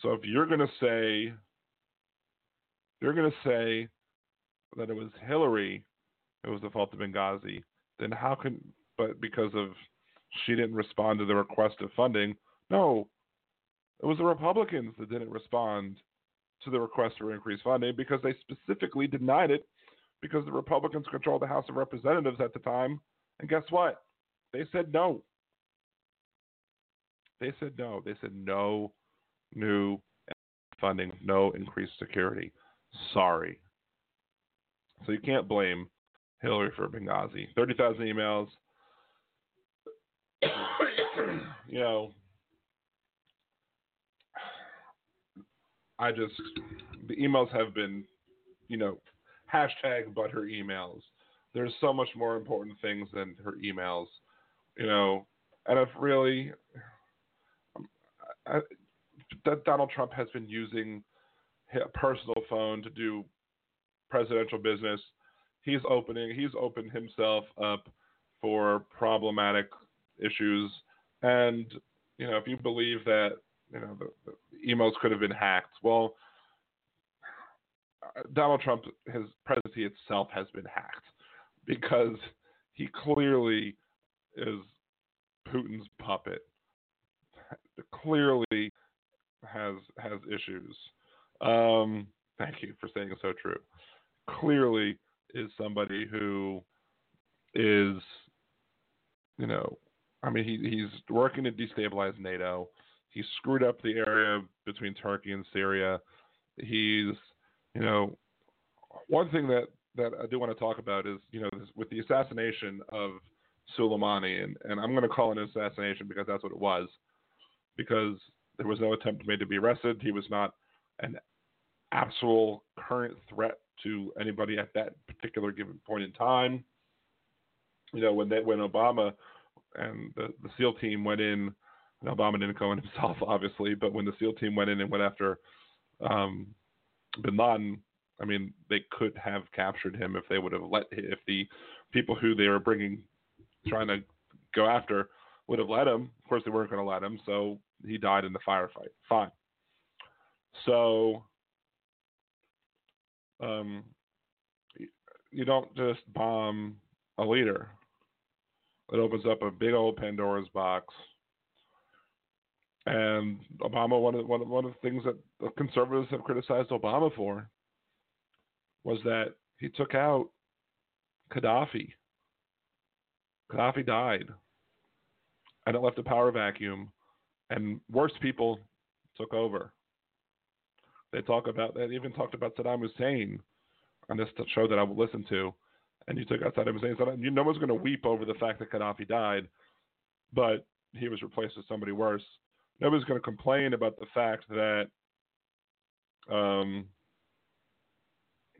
So if you're going to say, you're going to say that it was Hillary, it was the fault of Benghazi, then how can, but because of she didn't respond to the request of funding, no, it was the Republicans that didn't respond to the request for increased funding because they specifically denied it because the Republicans controlled the House of Representatives at the time. And guess what? They said no. They said no. They said no new funding, no increased security. Sorry. So you can't blame Hillary for Benghazi. thirty thousand emails. You know, I just, the emails have been, you know, hashtag but her emails. There's so much more important things than her emails, you know. And if really, I, that Donald Trump has been using a personal phone to do presidential business. He's opening, he's opened himself up for problematic issues. And, you know, if you believe that, you know, the, the emails could have been hacked. Well, Donald Trump, his presidency itself has been hacked because he clearly is Putin's puppet. clearly has has issues. Um, thank you for saying it's so true. Clearly is somebody who is, you know, I mean, he, he's working to destabilize NATO. He screwed up the area between Turkey and Syria. He's, you know, one thing that, that I do want to talk about is, you know, this, with the assassination of Soleimani, and, and I'm going to call it an assassination because that's what it was, because there was no attempt made to be arrested. He was not an actual current threat to anybody at that particular given point in time. You know, when they, when Obama and the, the SEAL team went in, and Obama didn't go in himself, obviously, but when the SEAL team went in and went after um, bin Laden, I mean, they could have captured him if they would have let, if the people who they were bringing, trying to go after, would have let him. Of course, they weren't going to let him, so he died in the firefight. Fine. So, um, you don't just bomb a leader. It opens up a big old Pandora's box. And Obama, one of, one of one of the things that the conservatives have criticized Obama for was that he took out Gaddafi. Gaddafi died, and it left a power vacuum, and worse people took over. They talk about they even talked about Saddam Hussein on this show that I would listen to, and you took out Saddam Hussein. Saddam, you, no one's going to weep over the fact that Gaddafi died, but he was replaced with somebody worse. Nobody's going to complain about the fact that, um,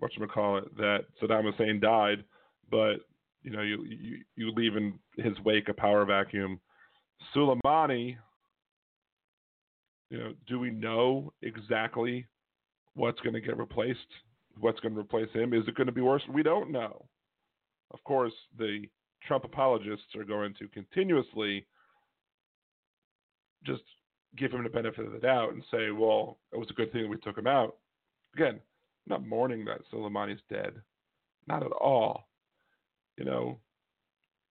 whatchamacallit, that Saddam Hussein died, but you know, you, you, you leave in his wake a power vacuum. Soleimani, you know, do we know exactly what's going to get replaced? What's going to replace him? Is it going to be worse? We don't know. Of course, the Trump apologists are going to continuously just give him the benefit of the doubt and say, well, it was a good thing that we took him out. Again, not mourning that Soleimani's dead. Not at all. You know,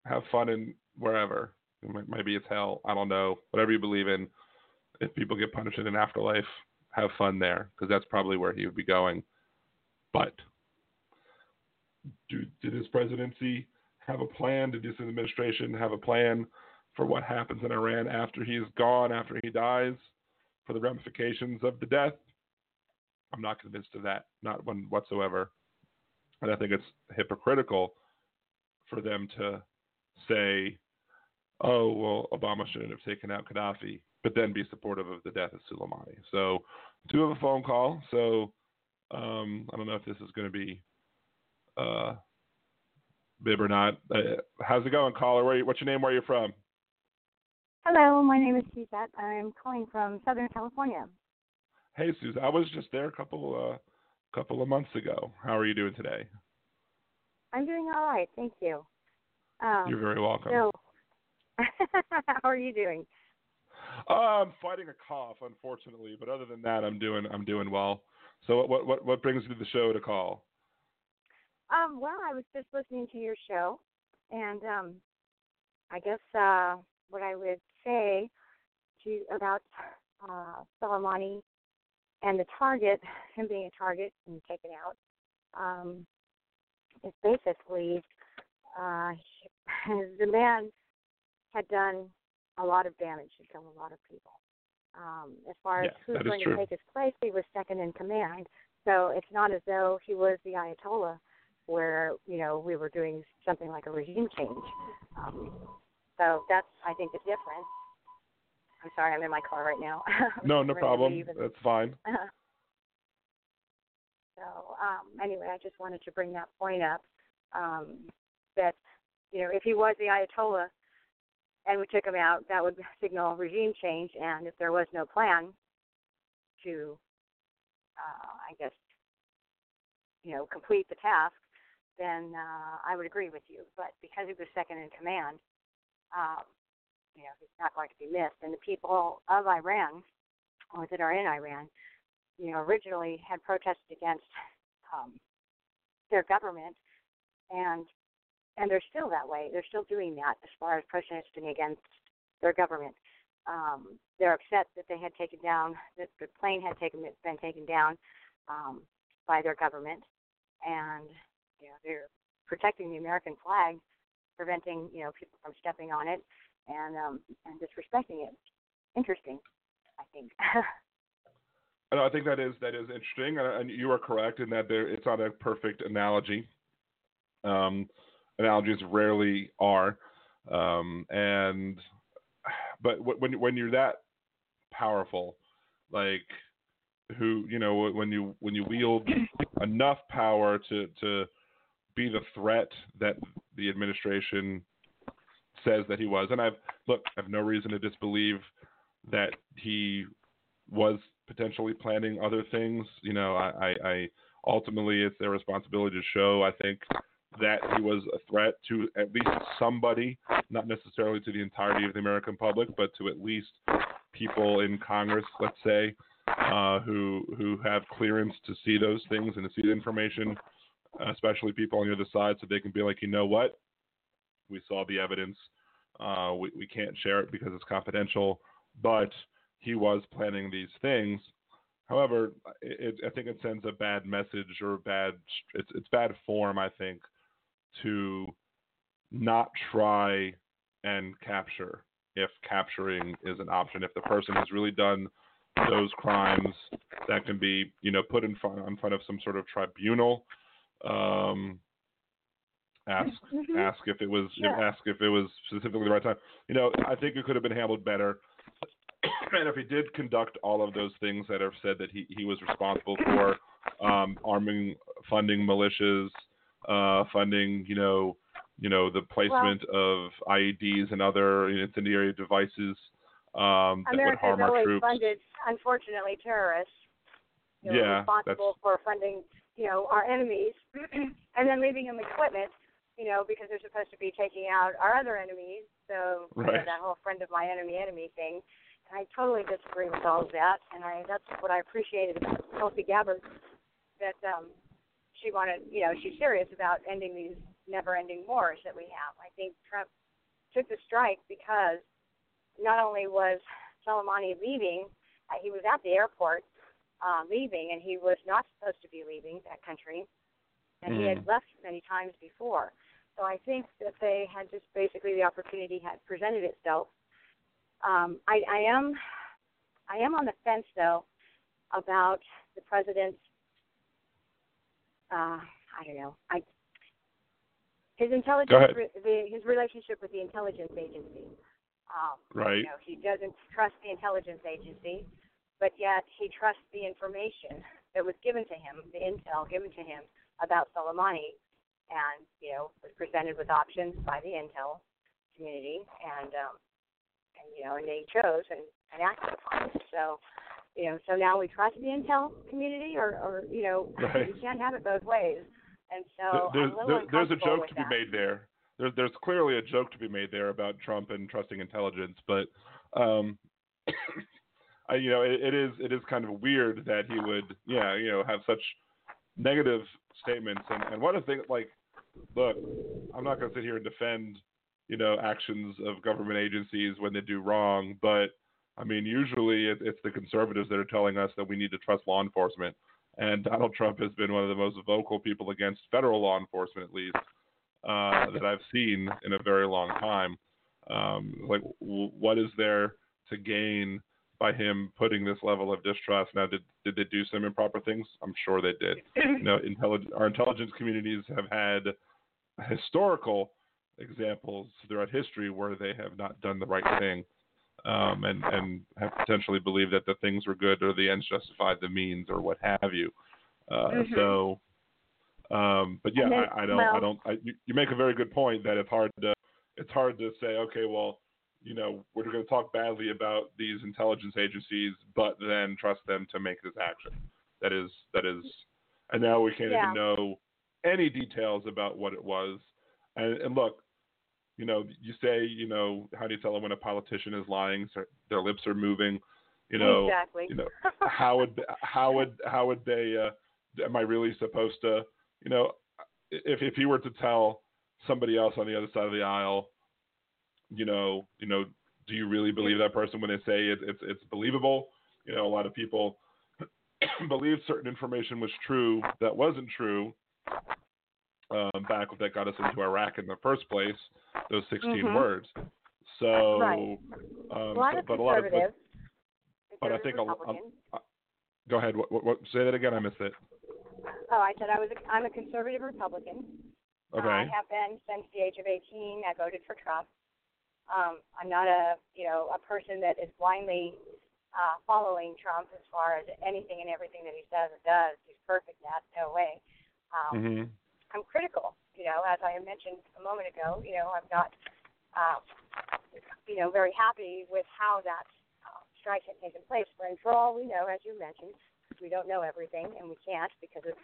have fun in wherever. Maybe it's hell. I don't know. Whatever you believe in. If people get punished in an afterlife, have fun there, because that's probably where he would be going. But do, did his presidency have a plan? Did this administration have a plan for what happens in Iran after he's gone, after he dies, for the ramifications of the death? I'm not convinced of that, not one whatsoever. And I think it's hypocritical for them to say, oh, well, Obama shouldn't have taken out Gaddafi, but then be supportive of the death of Soleimani. So, do have a phone call. So, um, I don't know if this is going to be uh, Bib or not. Uh, how's it going, caller? Where you, what's your name? Where are you from? Hello, my name is Suzette. I'm calling from Southern California. Hey, Suzette. I was just there a couple, uh, couple of months ago. How are you doing today? I'm doing all right. Thank you. Um, You're very welcome. So, how are you doing? Uh, I'm fighting a cough, unfortunately, but other than that, I'm doing I'm doing well. So, what what what brings you to the show to call? Um, well, I was just listening to your show, and um, I guess. Uh, What I would say to about uh, Soleimani and the target, him being a target and taken out, um, is basically uh, he, the man had done a lot of damage to kill a lot of people. Um, as far as yeah, who's going true. to take his place, he was second in command. So it's not as though he was the Ayatollah, where you know we were doing something like a regime change. Um, So that's, I think, the difference. I'm sorry, I'm in my car right now. no, no problem. And... That's fine. so um, anyway, I just wanted to bring that point up um, that, you know, if he was the Ayatollah and we took him out, that would signal regime change. And if there was no plan to, uh, I guess, you know, complete the task, then uh, I would agree with you. But because he was second in command, Um, you know, he's not going to be missed. And the people of Iran, or that are in Iran, you know, originally had protested against um, their government, and and they're still that way. They're still doing that as far as protesting against their government. Um, they're upset that they had taken down, that the plane had taken been taken down um, by their government, and you know, they're protecting the American flag, preventing you know people from stepping on it and um, and disrespecting it. Interesting, I think. I think that is that is interesting, and you are correct in that there, it's not a perfect analogy. Um, analogies rarely are, um, and but when when you're that powerful, like who you know when you when you wield enough power to to be the threat that the administration says that he was, and I've look, I have no reason to disbelieve that he was potentially planning other things. You know, I, I, I ultimately it's their responsibility to show, I think, that he was a threat to at least somebody, not necessarily to the entirety of the American public, but to at least people in Congress, let's say, uh, who who have clearance to see those things and to see the information, especially people on the other side, so they can be like, you know what, we saw the evidence. Uh, we, we can't share it because it's confidential, but he was planning these things. However, it, I think it sends a bad message or bad it's, it's bad form, I think, to not try and capture if capturing is an option. If the person has really done those crimes that can be, you know, put in front, in front of some sort of tribunal, um, ask mm-hmm. ask if it was yeah. ask if it was specifically the right time. You know, I think it could have been handled better. And if he did conduct all of those things that are said that he, he was responsible for, um, arming, funding militias, uh, funding, you know, you know, the placement well, of I E Ds and other incendiary devices um, that would harm our troops. America's always funded, unfortunately, terrorists. You know, yeah, responsible that's... for funding, you know, our enemies, and then leaving them equipment, you know, because they're supposed to be taking out our other enemies. So right. you know, that whole friend of my enemy, enemy thing. I totally disagree with all of that, and I, that's what I appreciated about Tulsi Gabbard, that um, she wanted, you know, she's serious about ending these never-ending wars that we have. I think Trump took the strike because not only was Soleimani leaving, uh, he was at the airport uh, leaving, and he was not supposed to be leaving that country, and mm. he had left many times before. So I think that they had just basically the opportunity had presented itself. Um, I, I am I am on the fence, though, about the president's, uh, I don't know, I, his intelligence, the, his relationship with the intelligence agency. Um, right. You know, he doesn't trust the intelligence agency, but yet he trusts the information that was given to him, the intel given to him about Soleimani, and, you know, was presented with options by the intel community, and um you know, and they chose and, and acted upon it. So, you know, so now we trust the intel community, or, or you know, right. you can't have it both ways. And so there's, I'm a little there's a joke to that. be made there. There's, there's clearly a joke to be made there about Trump and trusting intelligence, but, um, I, you know, it, it is it is kind of weird that he would, yeah, you know, have such negative statements. And, and one of the things, like, look, I'm not going to sit here and defend you know, actions of government agencies when they do wrong. But, I mean, usually it, it's the conservatives that are telling us that we need to trust law enforcement. And Donald Trump has been one of the most vocal people against federal law enforcement, at least, uh, that I've seen in a very long time. Um, like, w- what is there to gain by him putting this level of distrust? Now, did, did they do some improper things? I'm sure they did. You know, intellig- our intelligence communities have had historical examples throughout history where they have not done the right thing, um, and, and have potentially believed that the things were good or the ends justified the means or what have you. Uh, mm-hmm. So, um, but yeah, then, I, I don't, well, I don't, I, you, you make a very good point that it's hard to, it's hard to say, okay, well, you know, we're going to talk badly about these intelligence agencies, but then trust them to make this action. That is, that is, and now we can't yeah. even know any details about what it was. And, and look, you know, you say, you know, how do you tell when a politician is lying? So their lips are moving, you know. Exactly. You know, how would how would how would they? Uh, am I really supposed to? You know, if if he were to tell somebody else on the other side of the aisle, you know, you know, do you really believe that person when they say it, it's it's believable? You know, a lot of people believed certain information was true that wasn't true. Um, back that got us into Iraq in the first place, those sixteen mm-hmm. words. So, right. um, a lot of but, but a lot of, but, but I think a, a, a go ahead. What, what, what, say that again. I missed it. Oh, I said I was. A, I'm a conservative Republican. Okay. I have been since the age of eighteen. I voted for Trump. Um, I'm not a you know a person that is blindly uh, following Trump as far as anything and everything that he says or does. He's perfect. That's no way. Um, mm-hmm. I'm critical, you know, as I mentioned a moment ago, you know, I'm not, uh, you know, very happy with how that uh, strike had taken place. And for all we know, as you mentioned, we don't know everything, and we can't because it's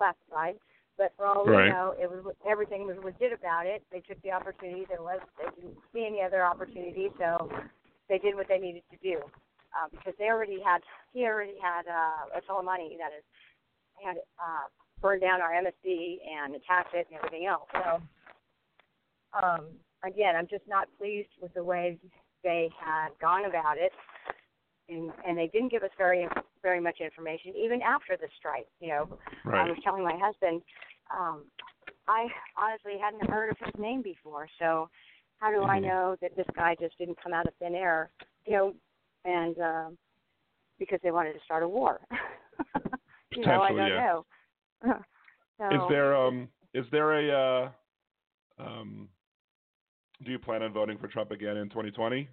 classified. But for all right. we know, it was everything was legit about it. They took the opportunity. There was they didn't see any other opportunity, so they did what they needed to do uh, because they already had he already had uh, Soleimani, that is, had. Uh, burned down our M S C and attacked it and everything else. So, um, again, I'm just not pleased with the way they had gone about it, and, and they didn't give us very very much information, even after the strike. You know, right. I was telling my husband, um, I honestly hadn't heard of his name before, so how do mm-hmm. I know that this guy just didn't come out of thin air, you know, and um, because they wanted to start a war. you know, I don't yeah. know. So, is there um is there a uh, um do you plan on voting for Trump again in twenty twenty?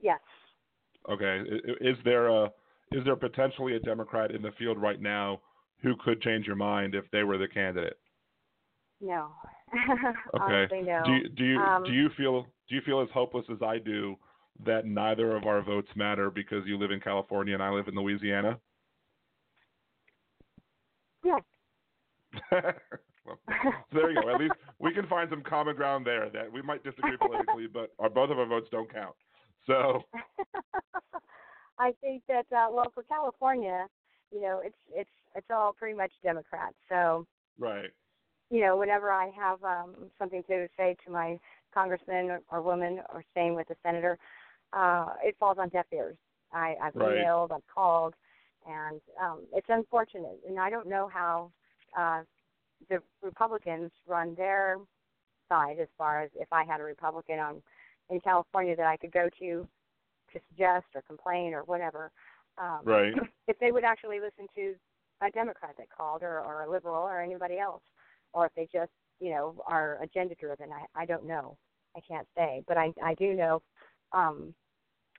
Yes. Okay. Is there a is there potentially a Democrat in the field right now who could change your mind if they were the candidate? No. Okay. Honestly, no. Do you, do you um, do you feel do you feel as hopeless as I do that neither of our votes matter because you live in California and I live in Louisiana? Yeah. Well, there you go. At least we can find some common ground there that we might disagree politically, but our, both of our votes don't count. So I think that uh, well, for California, you know, it's it's it's all pretty much Democrat. So right. You know, whenever I have um, something to say to my congressman or, or woman, or same with the senator, uh, it falls on deaf ears. I, I've right. emailed, I've called. And um, it's unfortunate, and I don't know how uh, the Republicans run their side as far as if I had a Republican on in California that I could go to to suggest or complain or whatever. Um, right. If they would actually listen to a Democrat that called or, or a liberal or anybody else, or if they just, you know, are agenda-driven, I, I don't know. I can't say. But I, I do know um,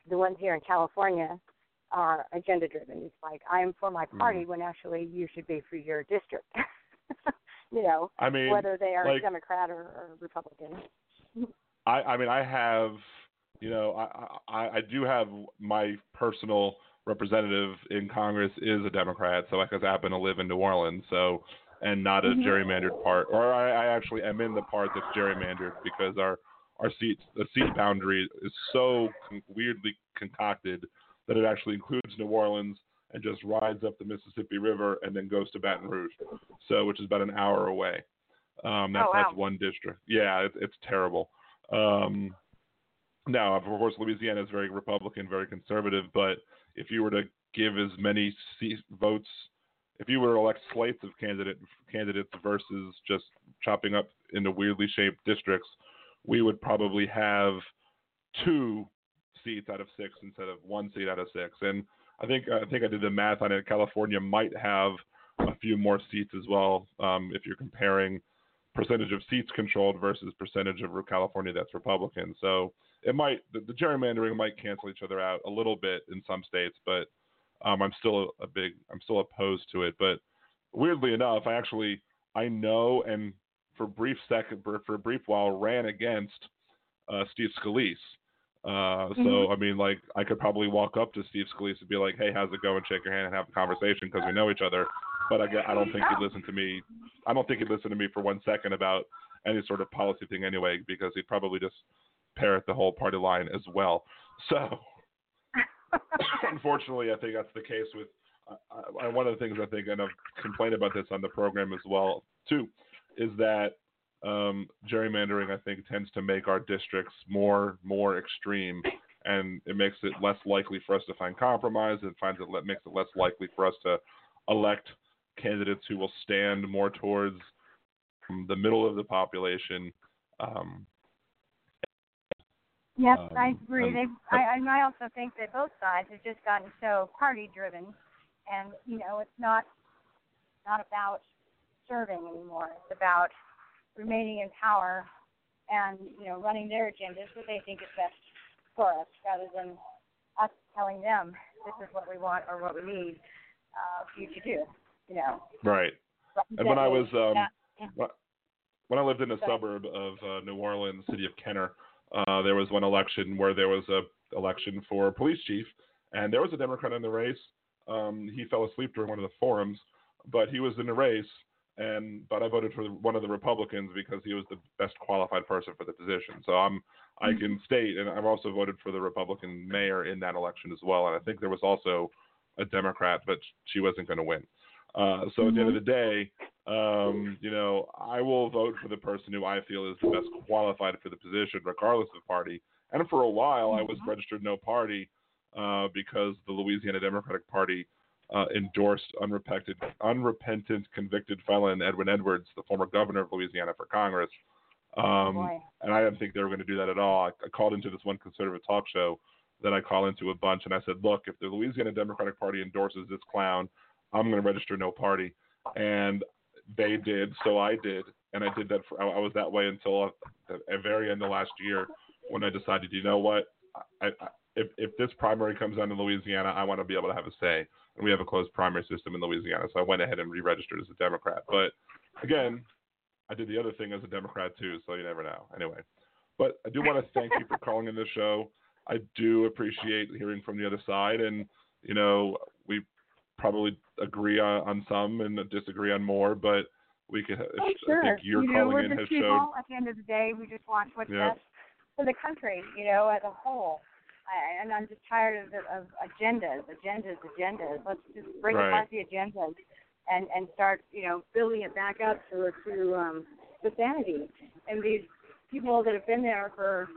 the ones here in California are agenda driven. It's like I am for my party mm. when actually you should be for your district. You know, I mean, whether they are like, Democrat or, or Republican. I, I mean, I have, you know, I, I I do have my personal representative in Congress is a Democrat, so I just happen to live in New Orleans, so and not a mm-hmm. gerrymandered part, or I, I actually am in the part that's gerrymandered because our our seat the seat boundary is so con- weirdly concocted that it actually includes New Orleans and just rides up the Mississippi River and then goes to Baton Rouge, so which is about an hour away. Um, that's, oh, wow. that's one district. Yeah, it, it's terrible. Um, now, of course, Louisiana is very Republican, very conservative, but if you were to give as many seat votes, if you were to elect slates of candidate candidates versus just chopping up into weirdly shaped districts, we would probably have two seats out of six instead of one seat out of six, and I think I think I did the math on it. California might have a few more seats as well um, if you're comparing percentage of seats controlled versus percentage of California that's Republican. So it might the, the gerrymandering might cancel each other out a little bit in some states, but um, I'm still a big I'm still opposed to it. But weirdly enough, I actually I know and for brief second for a brief while ran against uh, Steve Scalise. Uh, so, mm-hmm. I mean, like, I could probably walk up to Steve Scalise and be like, hey, how's it going? Shake your hand and have a conversation because we know each other. But I, I don't think he'd listen to me. I don't think he'd listen to me for one second about any sort of policy thing anyway, because he'd probably just parrot the whole party line as well. So, unfortunately, I think that's the case with uh, one of the things I think, and I've complained about this on the program as well, too, is that um, gerrymandering, I think, tends to make our districts more more extreme, and it makes it less likely for us to find compromise. It finds it makes it less likely for us to elect candidates who will stand more towards the middle of the population. Um, Yep, um, I agree. And, I, I also think that both sides have just gotten so party-driven, and you know, it's not not about serving anymore. It's about remaining in power and you know, running their agendas, what they think is best for us, rather than us telling them this is what we want or what we need uh, for you to do. You know, right? And when I was um, yeah. when I lived in a so, suburb of uh, New Orleans, city of Kenner. Uh, there was one election where there was a election for police chief, and there was a Democrat in the race. Um, he fell asleep during one of the forums, but he was in the race, and but I voted for one of the Republicans because he was the best qualified person for the position. So I'm, I can state, and I've also voted for the Republican mayor in that election as well, and I think there was also a Democrat, but she wasn't going to win. Uh, so mm-hmm. at the end of the day, um, you know, I will vote for the person who I feel is the best qualified for the position, regardless of party. And for a while, mm-hmm. I was registered no party uh, because the Louisiana Democratic Party uh, endorsed unrepentant, unrepentant convicted felon Edwin Edwards, the former governor of Louisiana, for Congress. Um, oh and I didn't think they were going to do that at all. I, I called into this one conservative talk show that I call into a bunch, and I said, look, if the Louisiana Democratic Party endorses this clown, I'm going to register no party. And they did, so I did. And I did that for, I was that way until the very end of last year when I decided, you know what, I, I, if, if this primary comes down in Louisiana, I want to be able to have a say. And we have a closed primary system in Louisiana, so I went ahead and re-registered as a Democrat. But, again, I did the other thing as a Democrat, too, so you never know. Anyway, but I do want to thank you for calling in the show. I do appreciate hearing from the other side, and, you know, we probably agree on, on some and disagree on more, but we could. Oh, sure. I think you're you calling know, we're in has people, showed. At the end of the day, we just want what's yeah. best for the country, you know, as a whole. I, and I'm just tired of, the, of agendas, agendas, agendas. Let's just bring right. apart the agendas and, and start, you know, building it back up to to um, the sanity. And these people that have been there for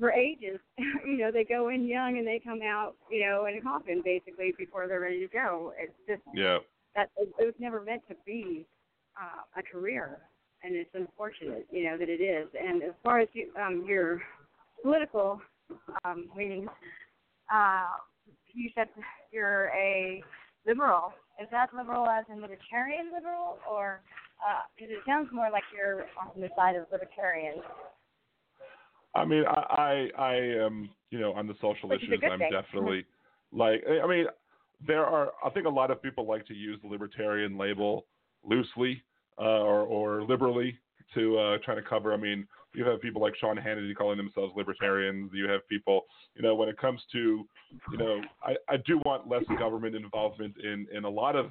for ages, you know, they go in young and they come out, you know, in a coffin basically before they're ready to go. It's just yeah. that it, it was never meant to be uh, a career, and it's unfortunate, you know, that it is. And as far as you, um, your political um, leanings, uh, you said you're a liberal. Is that liberal as in libertarian liberal, or because uh, it sounds more like you're on the side of libertarian? I mean, I, I, I am, you know, on the social Which issues, is I'm thing. definitely mm-hmm. like, I mean, there are, I think a lot of people like to use the libertarian label loosely uh, or, or liberally to uh, try to cover. I mean, you have people like Sean Hannity calling themselves libertarians. You have people, you know, when it comes to, you know, I, I do want less government involvement in, in a lot of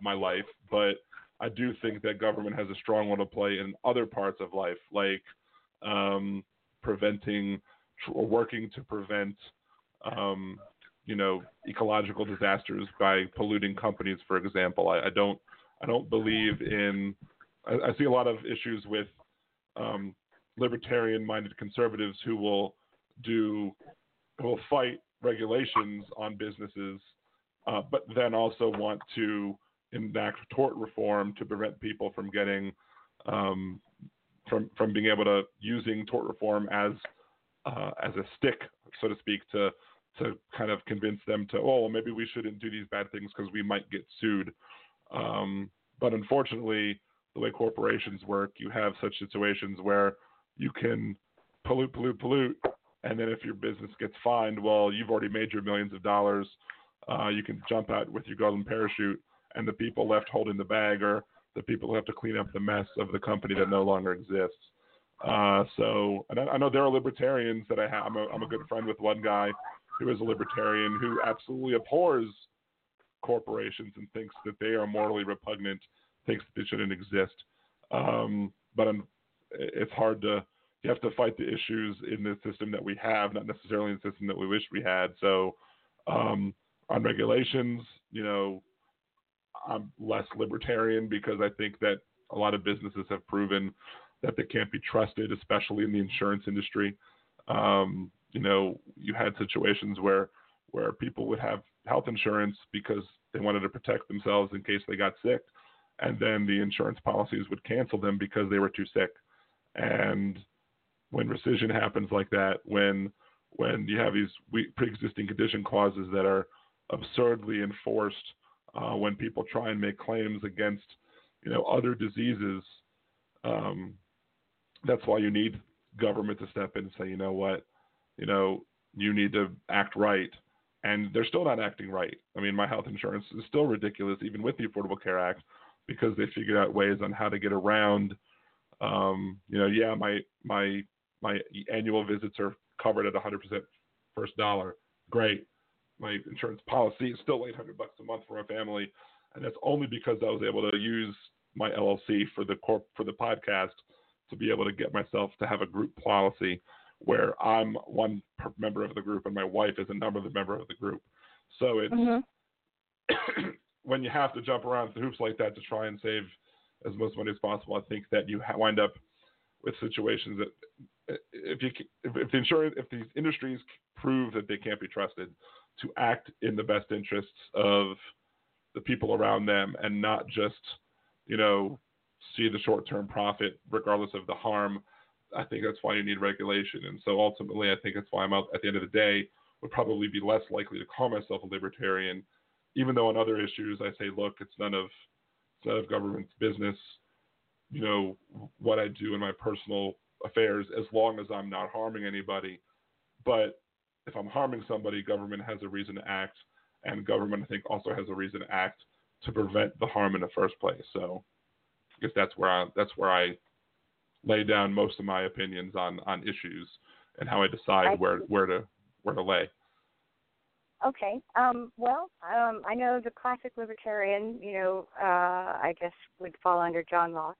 my life, but I do think that government has a strong role to play in other parts of life, like um, preventing or working to prevent, um, you know, ecological disasters by polluting companies, for example. I, I don't, I don't believe in, I, I see a lot of issues with, um, libertarian minded conservatives who will do, who will fight regulations on businesses, uh, but then also want to enact tort reform to prevent people from getting, um, From, from being able to using tort reform as uh, as a stick, so to speak, to to kind of convince them to, oh, well, maybe we shouldn't do these bad things because we might get sued. Um, but unfortunately, the way corporations work, you have such situations where you can pollute, pollute, pollute, and then if your business gets fined, well, you've already made your millions of dollars. Uh, you can jump out with your golden parachute, and the people left holding the bag are the people who have to clean up the mess of the company that no longer exists. Uh, so and I, I know there are libertarians that I have. I'm a, I'm a good friend with one guy who is a libertarian who absolutely abhors corporations and thinks that they are morally repugnant, thinks they shouldn't exist. Um, but I'm, it's hard to – you have to fight the issues in the system that we have, not necessarily in the system that we wish we had. So um, on regulations, you know, I'm less libertarian because I think that A lot of businesses have proven that they can't be trusted, especially in the insurance industry. Um, you know, you had situations where where people would have health insurance because they wanted to protect themselves in case they got sick, and then the insurance policies would cancel them because they were too sick. And when rescission happens like that, when when you have these pre-existing condition clauses that are absurdly enforced, uh, when people try and make claims against, you know, other diseases, um, that's why you need government to step in and say, you know what, you know, you need to act right. And they're still not acting right. I mean, my health insurance is still ridiculous, even with the Affordable Care Act, because they figured out ways on how to get around, um, you know, yeah, my my my annual visits are covered at one hundred percent first dollar. Great. My insurance policy is still eight hundred bucks a month for my family. And that's only because I was able to use my L L C for the corp for the podcast to be able to get myself to have a group policy where I'm one member of the group and my wife is another member of the group. So it's mm-hmm. when you have to jump around the hoops like that to try and save as much money as possible, I think that you ha- wind up with situations that if you if, if the insurance if these industries prove that they can't be trusted to act in the best interests of the people around them and not just, you know, see the short-term profit regardless of the harm, I think that's why you need regulation. And so ultimately, I think that's why I'm out at the end of the day would probably be less likely to call myself a libertarian, even though on other issues I say, look, it's none of it's none of government's business, you know, what I do in my personal affairs, as long as I'm not harming anybody. But if I'm harming somebody, government has a reason to act, and government, I think, also has a reason to act to prevent the harm in the first place. So I guess that's where I, that's where I lay down most of my opinions on, on issues and how I decide I where, where to where to lay. Okay. Um, well, um, I know the classic libertarian, you know, uh, I guess would fall under John Locke,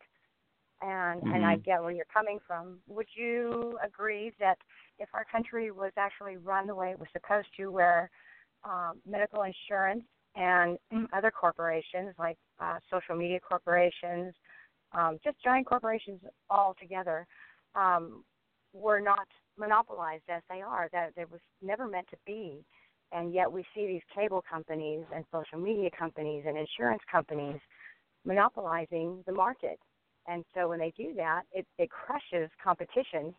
and, mm-hmm. and I get where you're coming from. Would you agree that if our country was actually run the way it was supposed to, where um, medical insurance and other corporations like uh, social media corporations, Um, just giant corporations all together um, were not monopolized as they are, that they was never meant to be. And yet we see these cable companies and social media companies and insurance companies monopolizing the market. And so when they do that, it, it crushes competition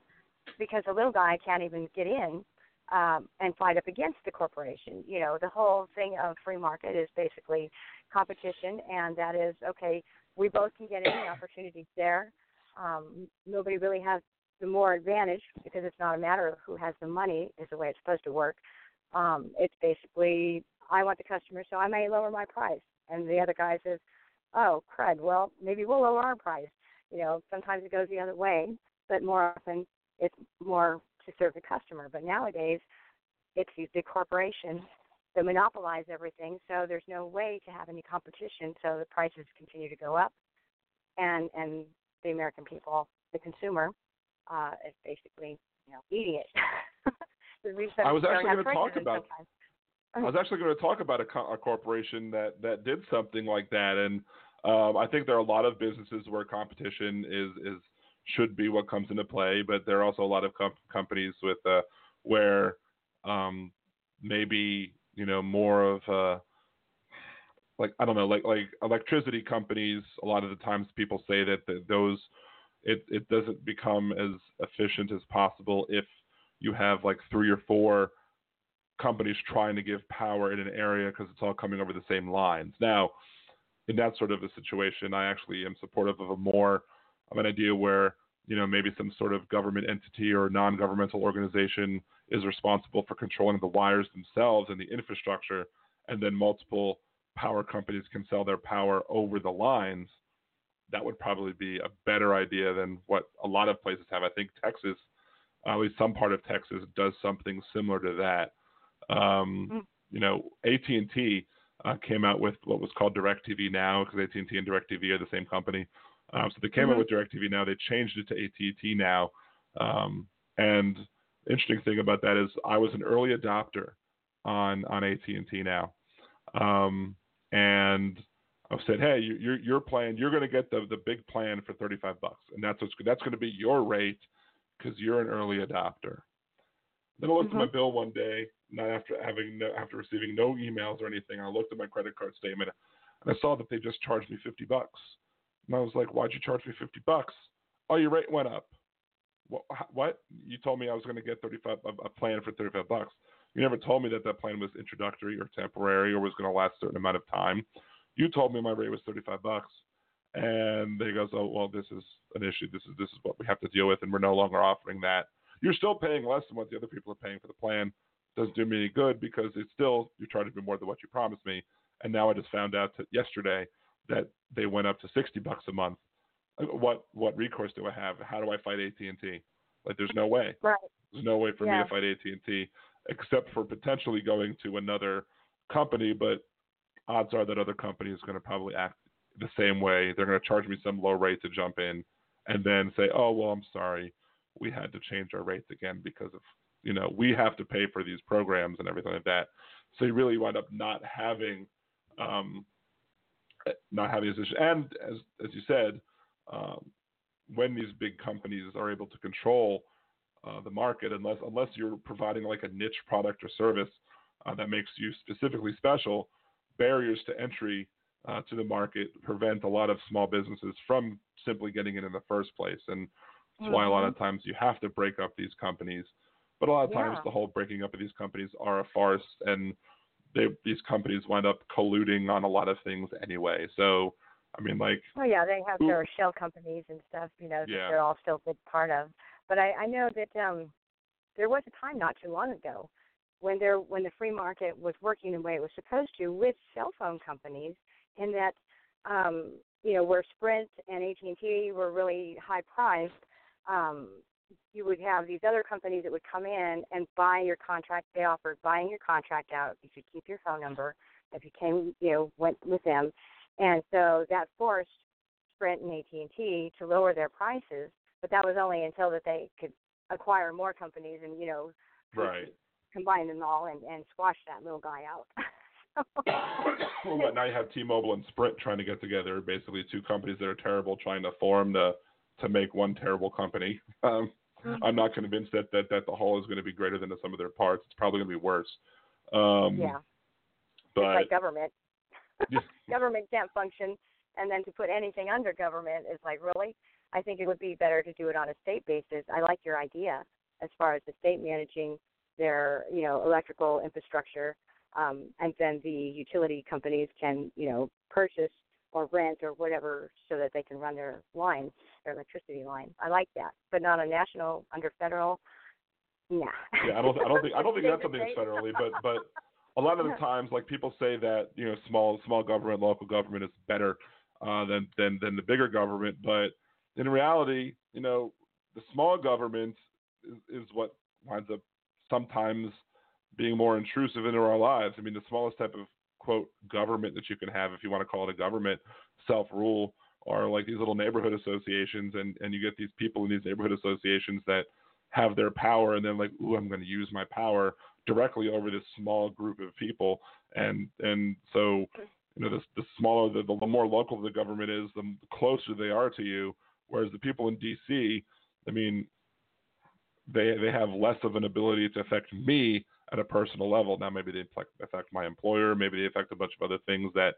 because the little guy can't even get in um, and fight up against the corporation. You know, the whole thing of free market is basically competition, and that is, okay, we both can get any opportunities there. Um, nobody really has the more advantage because it's not a matter of who has the money is the way it's supposed to work. Um, it's basically, I want the customer, so I may lower my price. And the other guy says, oh, crud, well, maybe we'll lower our price. You know, sometimes it goes the other way, but more often it's more to serve the customer. But nowadays it's these big corporations that monopolize everything, so there's no way to have any competition, so the prices continue to go up, and and the American people, the consumer, uh, is basically, you know, eating it. I was actually going to talk about I was actually going to talk about a, co- a corporation that, that did something like that, and um, I think there are a lot of businesses where competition is, is should be what comes into play, but there are also a lot of com- companies with uh, where um, maybe you know, more of uh, like, I don't know, like like electricity companies, a lot of the times people say that the, those, it, it doesn't become as efficient as possible if you have like three or four companies trying to give power in an area because it's all coming over the same lines. Now, in that sort of a situation, I actually am supportive of a more of an idea where, you know, maybe some sort of government entity or non-governmental organization is responsible for controlling the wires themselves and the infrastructure, and then multiple power companies can sell their power over the lines. That would probably be a better idea than what a lot of places have. I think Texas, at least some part of Texas, does something similar to that. Um, mm-hmm. You know, A T and T uh, came out with what was called DirecTV Now, because A T and T and DirecTV are the same company. Um, so they came mm-hmm. out with DirecTV Now. They changed it to A T and T Now. Um, and the interesting thing about that is I was an early adopter on, on A T and T Now. Um, and I've said, hey, you, you're, you're playing. You're going to get the, the big plan for thirty-five bucks, and that's what's, that's going to be your rate because you're an early adopter. Then I looked mm-hmm. at my bill one day, not after having no, after receiving no emails or anything. I looked at my credit card statement, and I saw that they just charged me fifty bucks. And I was like, why'd you charge me fifty bucks? Oh, your rate went up. Well, what? You told me I was going to get thirty-five a, a plan for thirty-five bucks. You never told me that that plan was introductory or temporary or was going to last a certain amount of time. You told me my rate was thirty-five bucks. And they goes, oh, well, this is an issue. This is this is what we have to deal with, and we're no longer offering that. You're still paying less than what the other people are paying for the plan. Doesn't do me any good because it's still you're trying to do more than what you promised me. And now I just found out that yesterday that they went up to sixty bucks a month. What what recourse do I have? How do I fight A T and T? Like, there's no way. Right. There's no way for yeah. me to fight A T and T except for potentially going to another company, but odds are that other company is going to probably act the same way. They're going to charge me some low rate to jump in and then say, oh, well, I'm sorry. We had to change our rates again because of, you know, we have to pay for these programs and everything like that. So you really wind up not having um, not having this issue. And as, as you said, Um, when these big companies are able to control uh, the market, unless unless you're providing like a niche product or service uh, that makes you specifically special, barriers to entry uh, to the market prevent a lot of small businesses from simply getting in in the first place. And that's mm-hmm. why a lot of times you have to break up these companies. But a lot of yeah. times the whole breaking up of these companies are a farce, and they, these companies wind up colluding on a lot of things anyway. So I mean, like... Oh, yeah, they have their shell companies and stuff, you know, yeah. that they're all still a big part of. But I, I know that um, there was a time not too long ago when there when the free market was working the way it was supposed to with cell phone companies, in that, um, you know, where Sprint and A T and T were really high-priced, um, you would have these other companies that would come in and buy your contract. They offered buying your contract out if you keep your phone number, if you came, you know, went with them. And so that forced Sprint and A T and T to lower their prices, but that was only until that they could acquire more companies and, you know, right. combine them all and, and squash that little guy out. Well, but now you have T-Mobile and Sprint trying to get together, basically two companies that are terrible trying to form to, to make one terrible company. Um, mm-hmm. I'm not convinced that, that, that the whole is going to be greater than the sum of their parts. It's probably going to be worse. Um, yeah. But it's like government. Government can't function, and then to put anything under government is like, really? I think it would be better to do it on a state basis. I like your idea as far as the state managing their, you know, electrical infrastructure, um, and then the utility companies can, you know, purchase or rent or whatever so that they can run their line, their electricity line. I like that, but not a national under federal. Nah. Yeah, I don't, I don't think, I don't think that's something that's federally, but, but. A lot of the times, like, people say that, you know, small small government, local government is better uh, than, than than the bigger government. But in reality, you know, the small government is, is what winds up sometimes being more intrusive into our lives. I mean, the smallest type of, quote, government that you can have, if you want to call it a government, self-rule, are like these little neighborhood associations. And, and you get these people in these neighborhood associations that have their power and then like, ooh, I'm going to use my power directly over this small group of people. And and so, you know, the, the smaller, the, the more local the government is, the closer they are to you. Whereas the people in D C, I mean, they they have less of an ability to affect me at a personal level. Now, maybe they affect my employer. Maybe they affect a bunch of other things that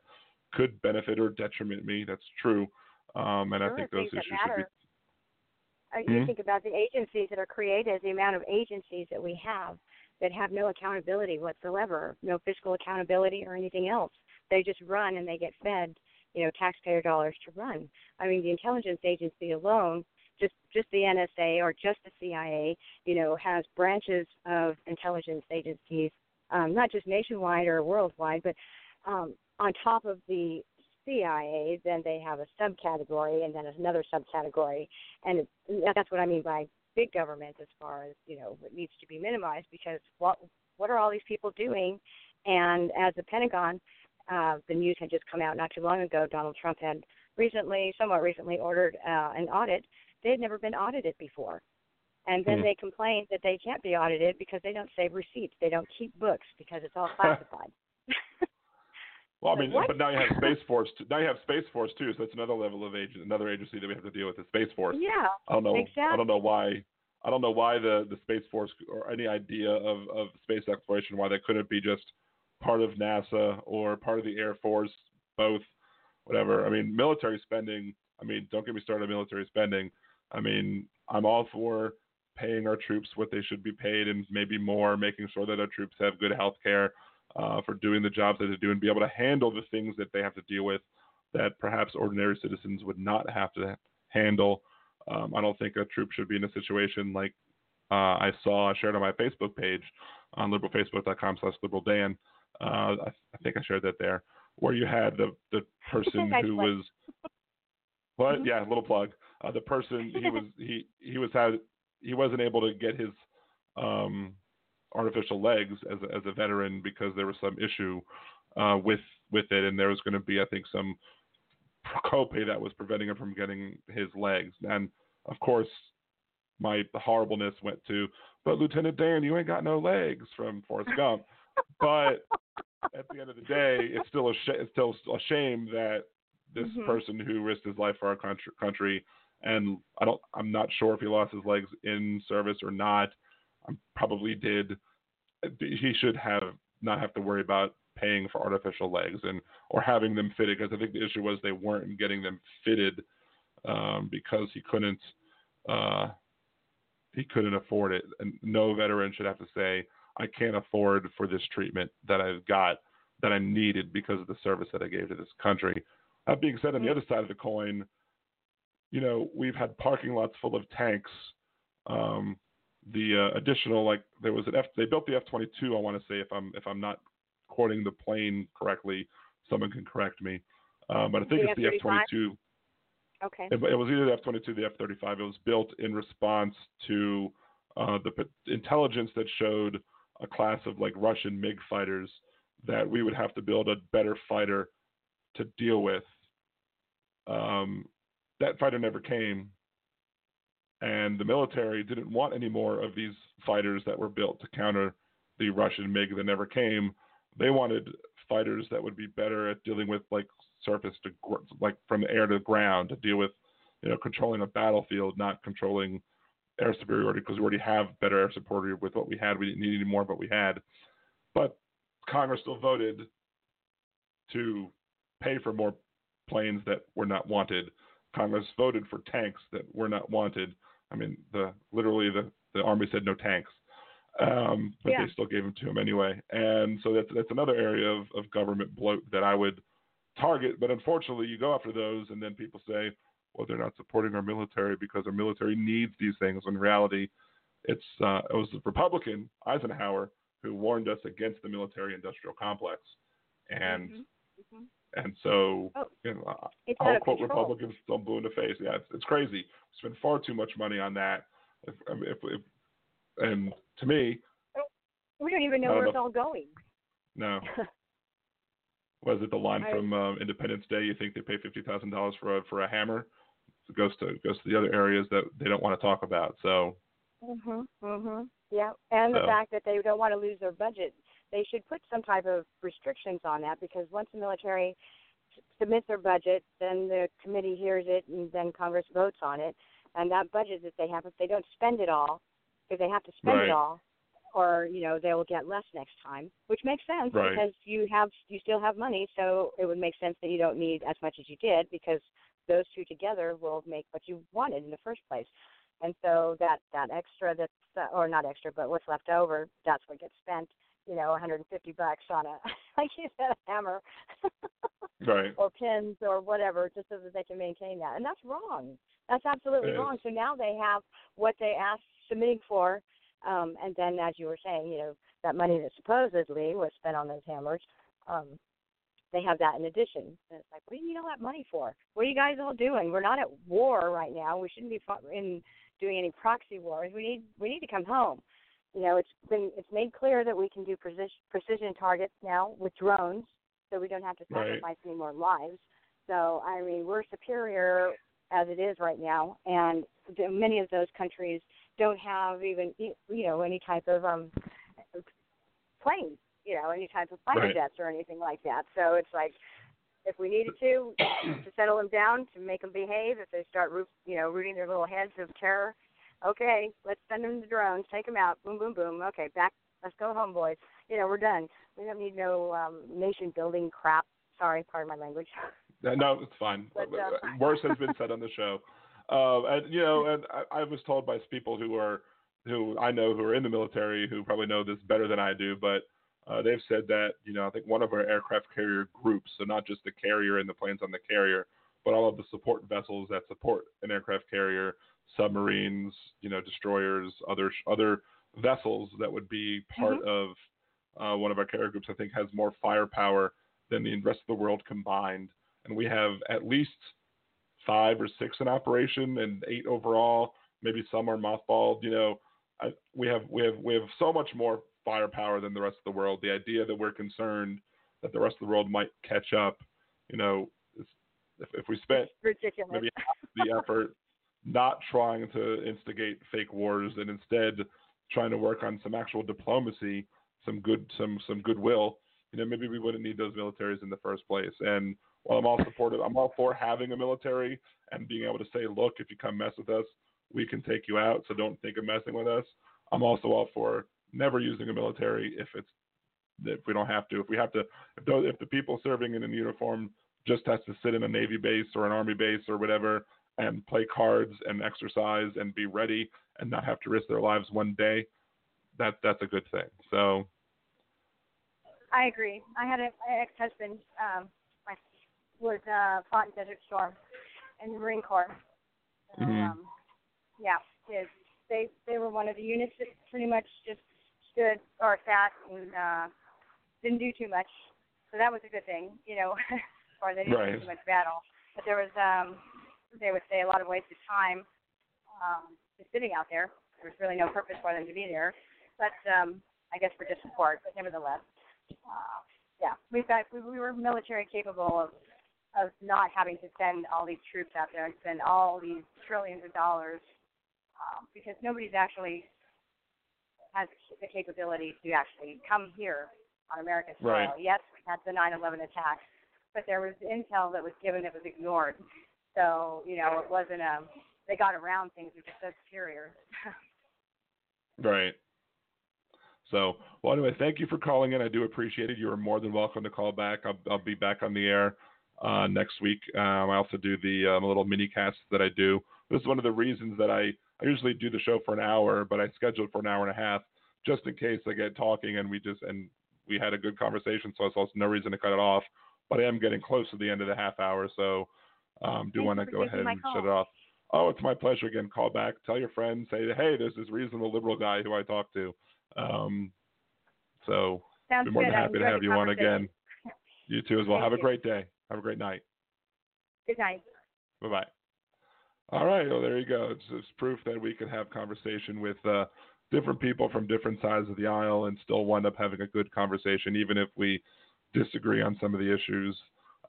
could benefit or detriment me. That's true. Um, and sure, I think those issues should be... You mm-hmm. think about the agencies that are created, the amount of agencies that we have that have no accountability whatsoever, no fiscal accountability or anything else. They just run and they get fed, you know, taxpayer dollars to run. I mean, the intelligence agency alone, just, just the N S A or just the C I A, you know, has branches of intelligence agencies, um, not just nationwide or worldwide, but um, on top of the C I A, then they have a subcategory and then another subcategory. And it, that's what I mean by big government as far as, you know, what needs to be minimized, because what what are all these people doing? And as the Pentagon, uh, the news had just come out not too long ago, Donald Trump had recently, somewhat recently ordered uh, an audit. They had never been audited before. And then mm-hmm. they complained that they can't be audited because they don't save receipts. They don't keep books because it's all classified. Well, I mean, like, but now you have Space Force. Too. Now you have Space Force too, so that's another level of agency, another agency that we have to deal with is Space Force. Yeah, I don't know. Exactly. I don't know why. I don't know why the, the Space Force or any idea of, of space exploration, why that couldn't be just part of NASA or part of the Air Force, both, whatever. I mean, military spending. I mean, don't get me started on military spending. I mean, I'm all for paying our troops what they should be paid and maybe more, making sure that our troops have good health care uh, for doing the jobs that they do and be able to handle the things that they have to deal with that perhaps ordinary citizens would not have to handle. Um, I don't think a troop should be in a situation like uh, I saw, I shared on my Facebook page on liberal facebook dot com slash liberal dan. Uh, I, I think I shared that there, where you had the, the person who was, what? Mm-hmm. Yeah, little plug. Uh, the person he was he he was had he wasn't able to get his um, artificial legs as a, as a veteran because there was some issue uh, with with it, and there was going to be I think some copay that was preventing him from getting his legs. And of course, my horribleness went to, but Lieutenant Dan, you ain't got no legs from Forrest Gump. But at the end of the day, it's still a sh- it's still a shame that this mm-hmm. person who risked his life for our country, country, and I don't, I'm not sure if he lost his legs in service or not. I probably did. He should have not have to worry about paying for artificial legs and or having them fitted, because I think the issue was they weren't getting them fitted um, because he couldn't uh, he couldn't afford it. And no veteran should have to say, I can't afford for this treatment that I've got that I needed because of the service that I gave to this country. That being said, on the other side of the coin, you know, we've had parking lots full of tanks. Um, the uh, additional, like there was an F, they built the F twenty-two. I want to say if I'm if I'm not quoting the plane correctly, someone can correct me. Um, but I think the it's F thirty-five? The F twenty-two. Okay. It, it was either the F twenty-two, or the F thirty-five. It was built in response to uh, the p- intelligence that showed a class of like Russian MiG fighters that we would have to build a better fighter to deal with. Um, that fighter never came, and the military didn't want any more of these fighters that were built to counter the Russian MiG that never came. They wanted fighters that would be better at dealing with like surface to like from air to ground, to deal with, you know, controlling a battlefield, not controlling air superiority, because we already have better air superiority with what we had. We didn't need any more of what we had. But Congress still voted to pay for more planes that were not wanted. Congress voted for tanks that were not wanted. I mean, the literally the, the Army said no tanks, um, but yeah. They still gave them to them anyway. And so that's, that's another area of, of government bloat that I would target. But unfortunately, you go after those, and then people say, well, they're not supporting our military because our military needs these things. When in reality, it's uh, it was the Republican Eisenhower who warned us against the military-industrial complex, and mm-hmm. Mm-hmm. and so oh, you know, I'll quote control. Republicans till blue in the face. Yeah, it's, it's crazy. We spend far too much money on that. If, if, if, and to me, we don't even know where it's all going. No. Was it the line I, from uh, Independence Day? You think they pay fifty thousand dollars for a, for a hammer? It goes to goes to the other areas that they don't want to talk about. So, mhm, mhm, yeah, and so. The fact that they don't want to lose their budget, they should put some type of restrictions on that, because once the military submits their budget, then the committee hears it, and then Congress votes on it. And that budget that they have, if they don't spend it all, because they have to spend right. it all, or you know they will get less next time, which makes sense right. because you have you still have money, so it would make sense that you don't need as much as you did, because those two together will make what you wanted in the first place. And so that, that extra, that's, uh, or not extra, but what's left over, that's what gets spent, you know, one hundred fifty bucks on a, like you said, a hammer right. or pins or whatever, just so that they can maintain that. And that's wrong. That's absolutely it wrong. Is. So now they have what they asked submitting for, um, and then as you were saying, you know, that money that supposedly was spent on those hammers, um, they have that in addition. And it's like, what do you need all that money for? What are you guys all doing? We're not at war right now. We shouldn't be in doing any proxy wars. We need we need to come home. You know, it's been it's made clear that we can do precision, precision targets now with drones, so we don't have to sacrifice right. any more lives. So I mean, we're superior as it is right now, and many of those countries don't have even you know any type of um planes. you know, any type of fighter right. jets or anything like that. So it's like, if we needed to, to settle them down, to make them behave, if they start, you know, rooting their little heads of terror, okay, let's send them the drones, take them out, boom, boom, boom, okay, back, let's go home, boys. You know, we're done. We don't need no um, nation-building crap. Sorry, pardon my language. No, it's fine. But, um, worse has been said on the show. Uh, and, you know, and I, I was told by people who are, who I know who are in the military, who probably know this better than I do, but Uh, they've said that, you know, I think one of our aircraft carrier groups, so not just the carrier and the planes on the carrier, but all of the support vessels that support an aircraft carrier, submarines, you know, destroyers, other other vessels that would be part mm-hmm. of uh, one of our carrier groups, I think has more firepower than the rest of the world combined. And we have at least five or six in operation and eight overall. Maybe some are mothballed. You know, I, we have we have we have so much more firepower than the rest of the world. The idea that we're concerned that the rest of the world might catch up, you know, if, if we spent maybe half the effort not trying to instigate fake wars and instead trying to work on some actual diplomacy, some good, some some goodwill, you know, maybe we wouldn't need those militaries in the first place. And while I'm all supportive, I'm all for having a military and being able to say, look, if you come mess with us, we can take you out. So don't think of messing with us. I'm also all for never using a military if it's if we don't have to. If we have to, if those, if the people serving in a uniform just has to sit in a Navy base or an Army base or whatever and play cards and exercise and be ready and not have to risk their lives one day, that that's a good thing. So, I agree. I had an ex-husband um, was uh, fought in Desert Storm in the Marine Corps. Mm-hmm. Um, yeah, his, they they were one of the units that pretty much just stood or sat and uh, didn't do too much, so that was a good thing, you know, or they didn't right. do too much battle. But there was, um, they would say, a lot of wasted time um, just sitting out there. There was really no purpose for them to be there. But um, I guess for just support. But nevertheless, uh, yeah, we've got we, we were military capable of of not having to send all these troops out there and spend all these trillions of dollars um, because nobody's actually has the capability to actually come here on America's soil. Right. Yes, we had the nine eleven attack, but there was intel that was given that was ignored. So, you know, it wasn't a, they got around things, which is so superior. Right. So, well, anyway, thank you for calling in. I do appreciate it. You are more than welcome to call back. I'll, I'll be back on the air uh, next week. Um, I also do the um, little mini cast that I do. This is one of the reasons that I, I usually do the show for an hour, but I scheduled for an hour and a half just in case I get talking and we just and we had a good conversation, so I saw no reason to cut it off. But I am getting close to the end of the half hour, so um, do want to go ahead and shut it off. Oh, it's my pleasure. Again, call back, tell your friends, say, hey, there's this reasonable liberal guy who I talked to. Um, so I'd be more than happy to have you on again. You too as well. Have a great day. Have a great night. Good night. Bye-bye. All right. Well, there you go. It's, it's proof that we can have conversation with uh, different people from different sides of the aisle and still wind up having a good conversation, even if we disagree on some of the issues.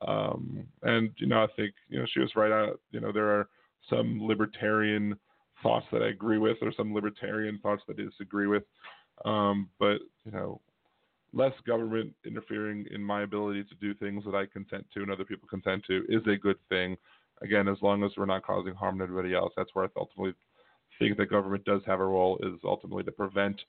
Um, and, you know, I think, you know, she was right. I, you know, there are some libertarian thoughts that I agree with or some libertarian thoughts that I disagree with. Um, but, you know, less government interfering in my ability to do things that I consent to and other people consent to is a good thing. Again, as long as we're not causing harm to anybody else, that's where I ultimately think the government does have a role, is ultimately to prevent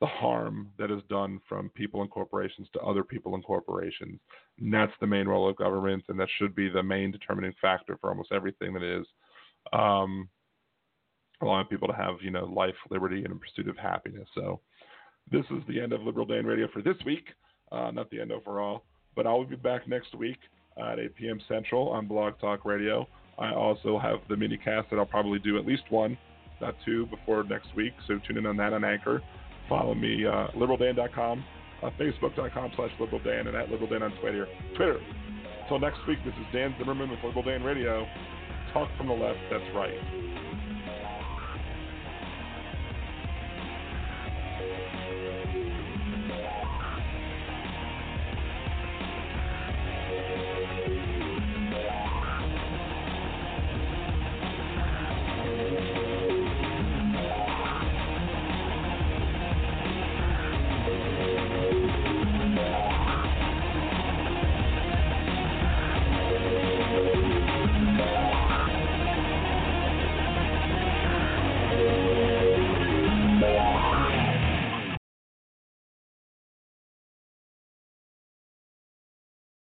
the harm that is done from people and corporations to other people and corporations. And that's the main role of government, and that should be the main determining factor for almost everything that is um, allowing people to have, you know, life, liberty, and pursuit of happiness. So this is the end of Liberal Dan Radio for this week, uh, not the end overall, but I will be back next week at eight p.m. Central on Blog Talk Radio. I also have the mini cast that I'll probably do at least one, not two, before next week. So tune in on that on Anchor. Follow me, uh, liberal dan dot com, uh, facebook dot com slash liberaldan, and at liberaldan on Twitter. Twitter. Until next week, this is Dan Zimmerman with Liberal Dan Radio. Talk from the left, that's right.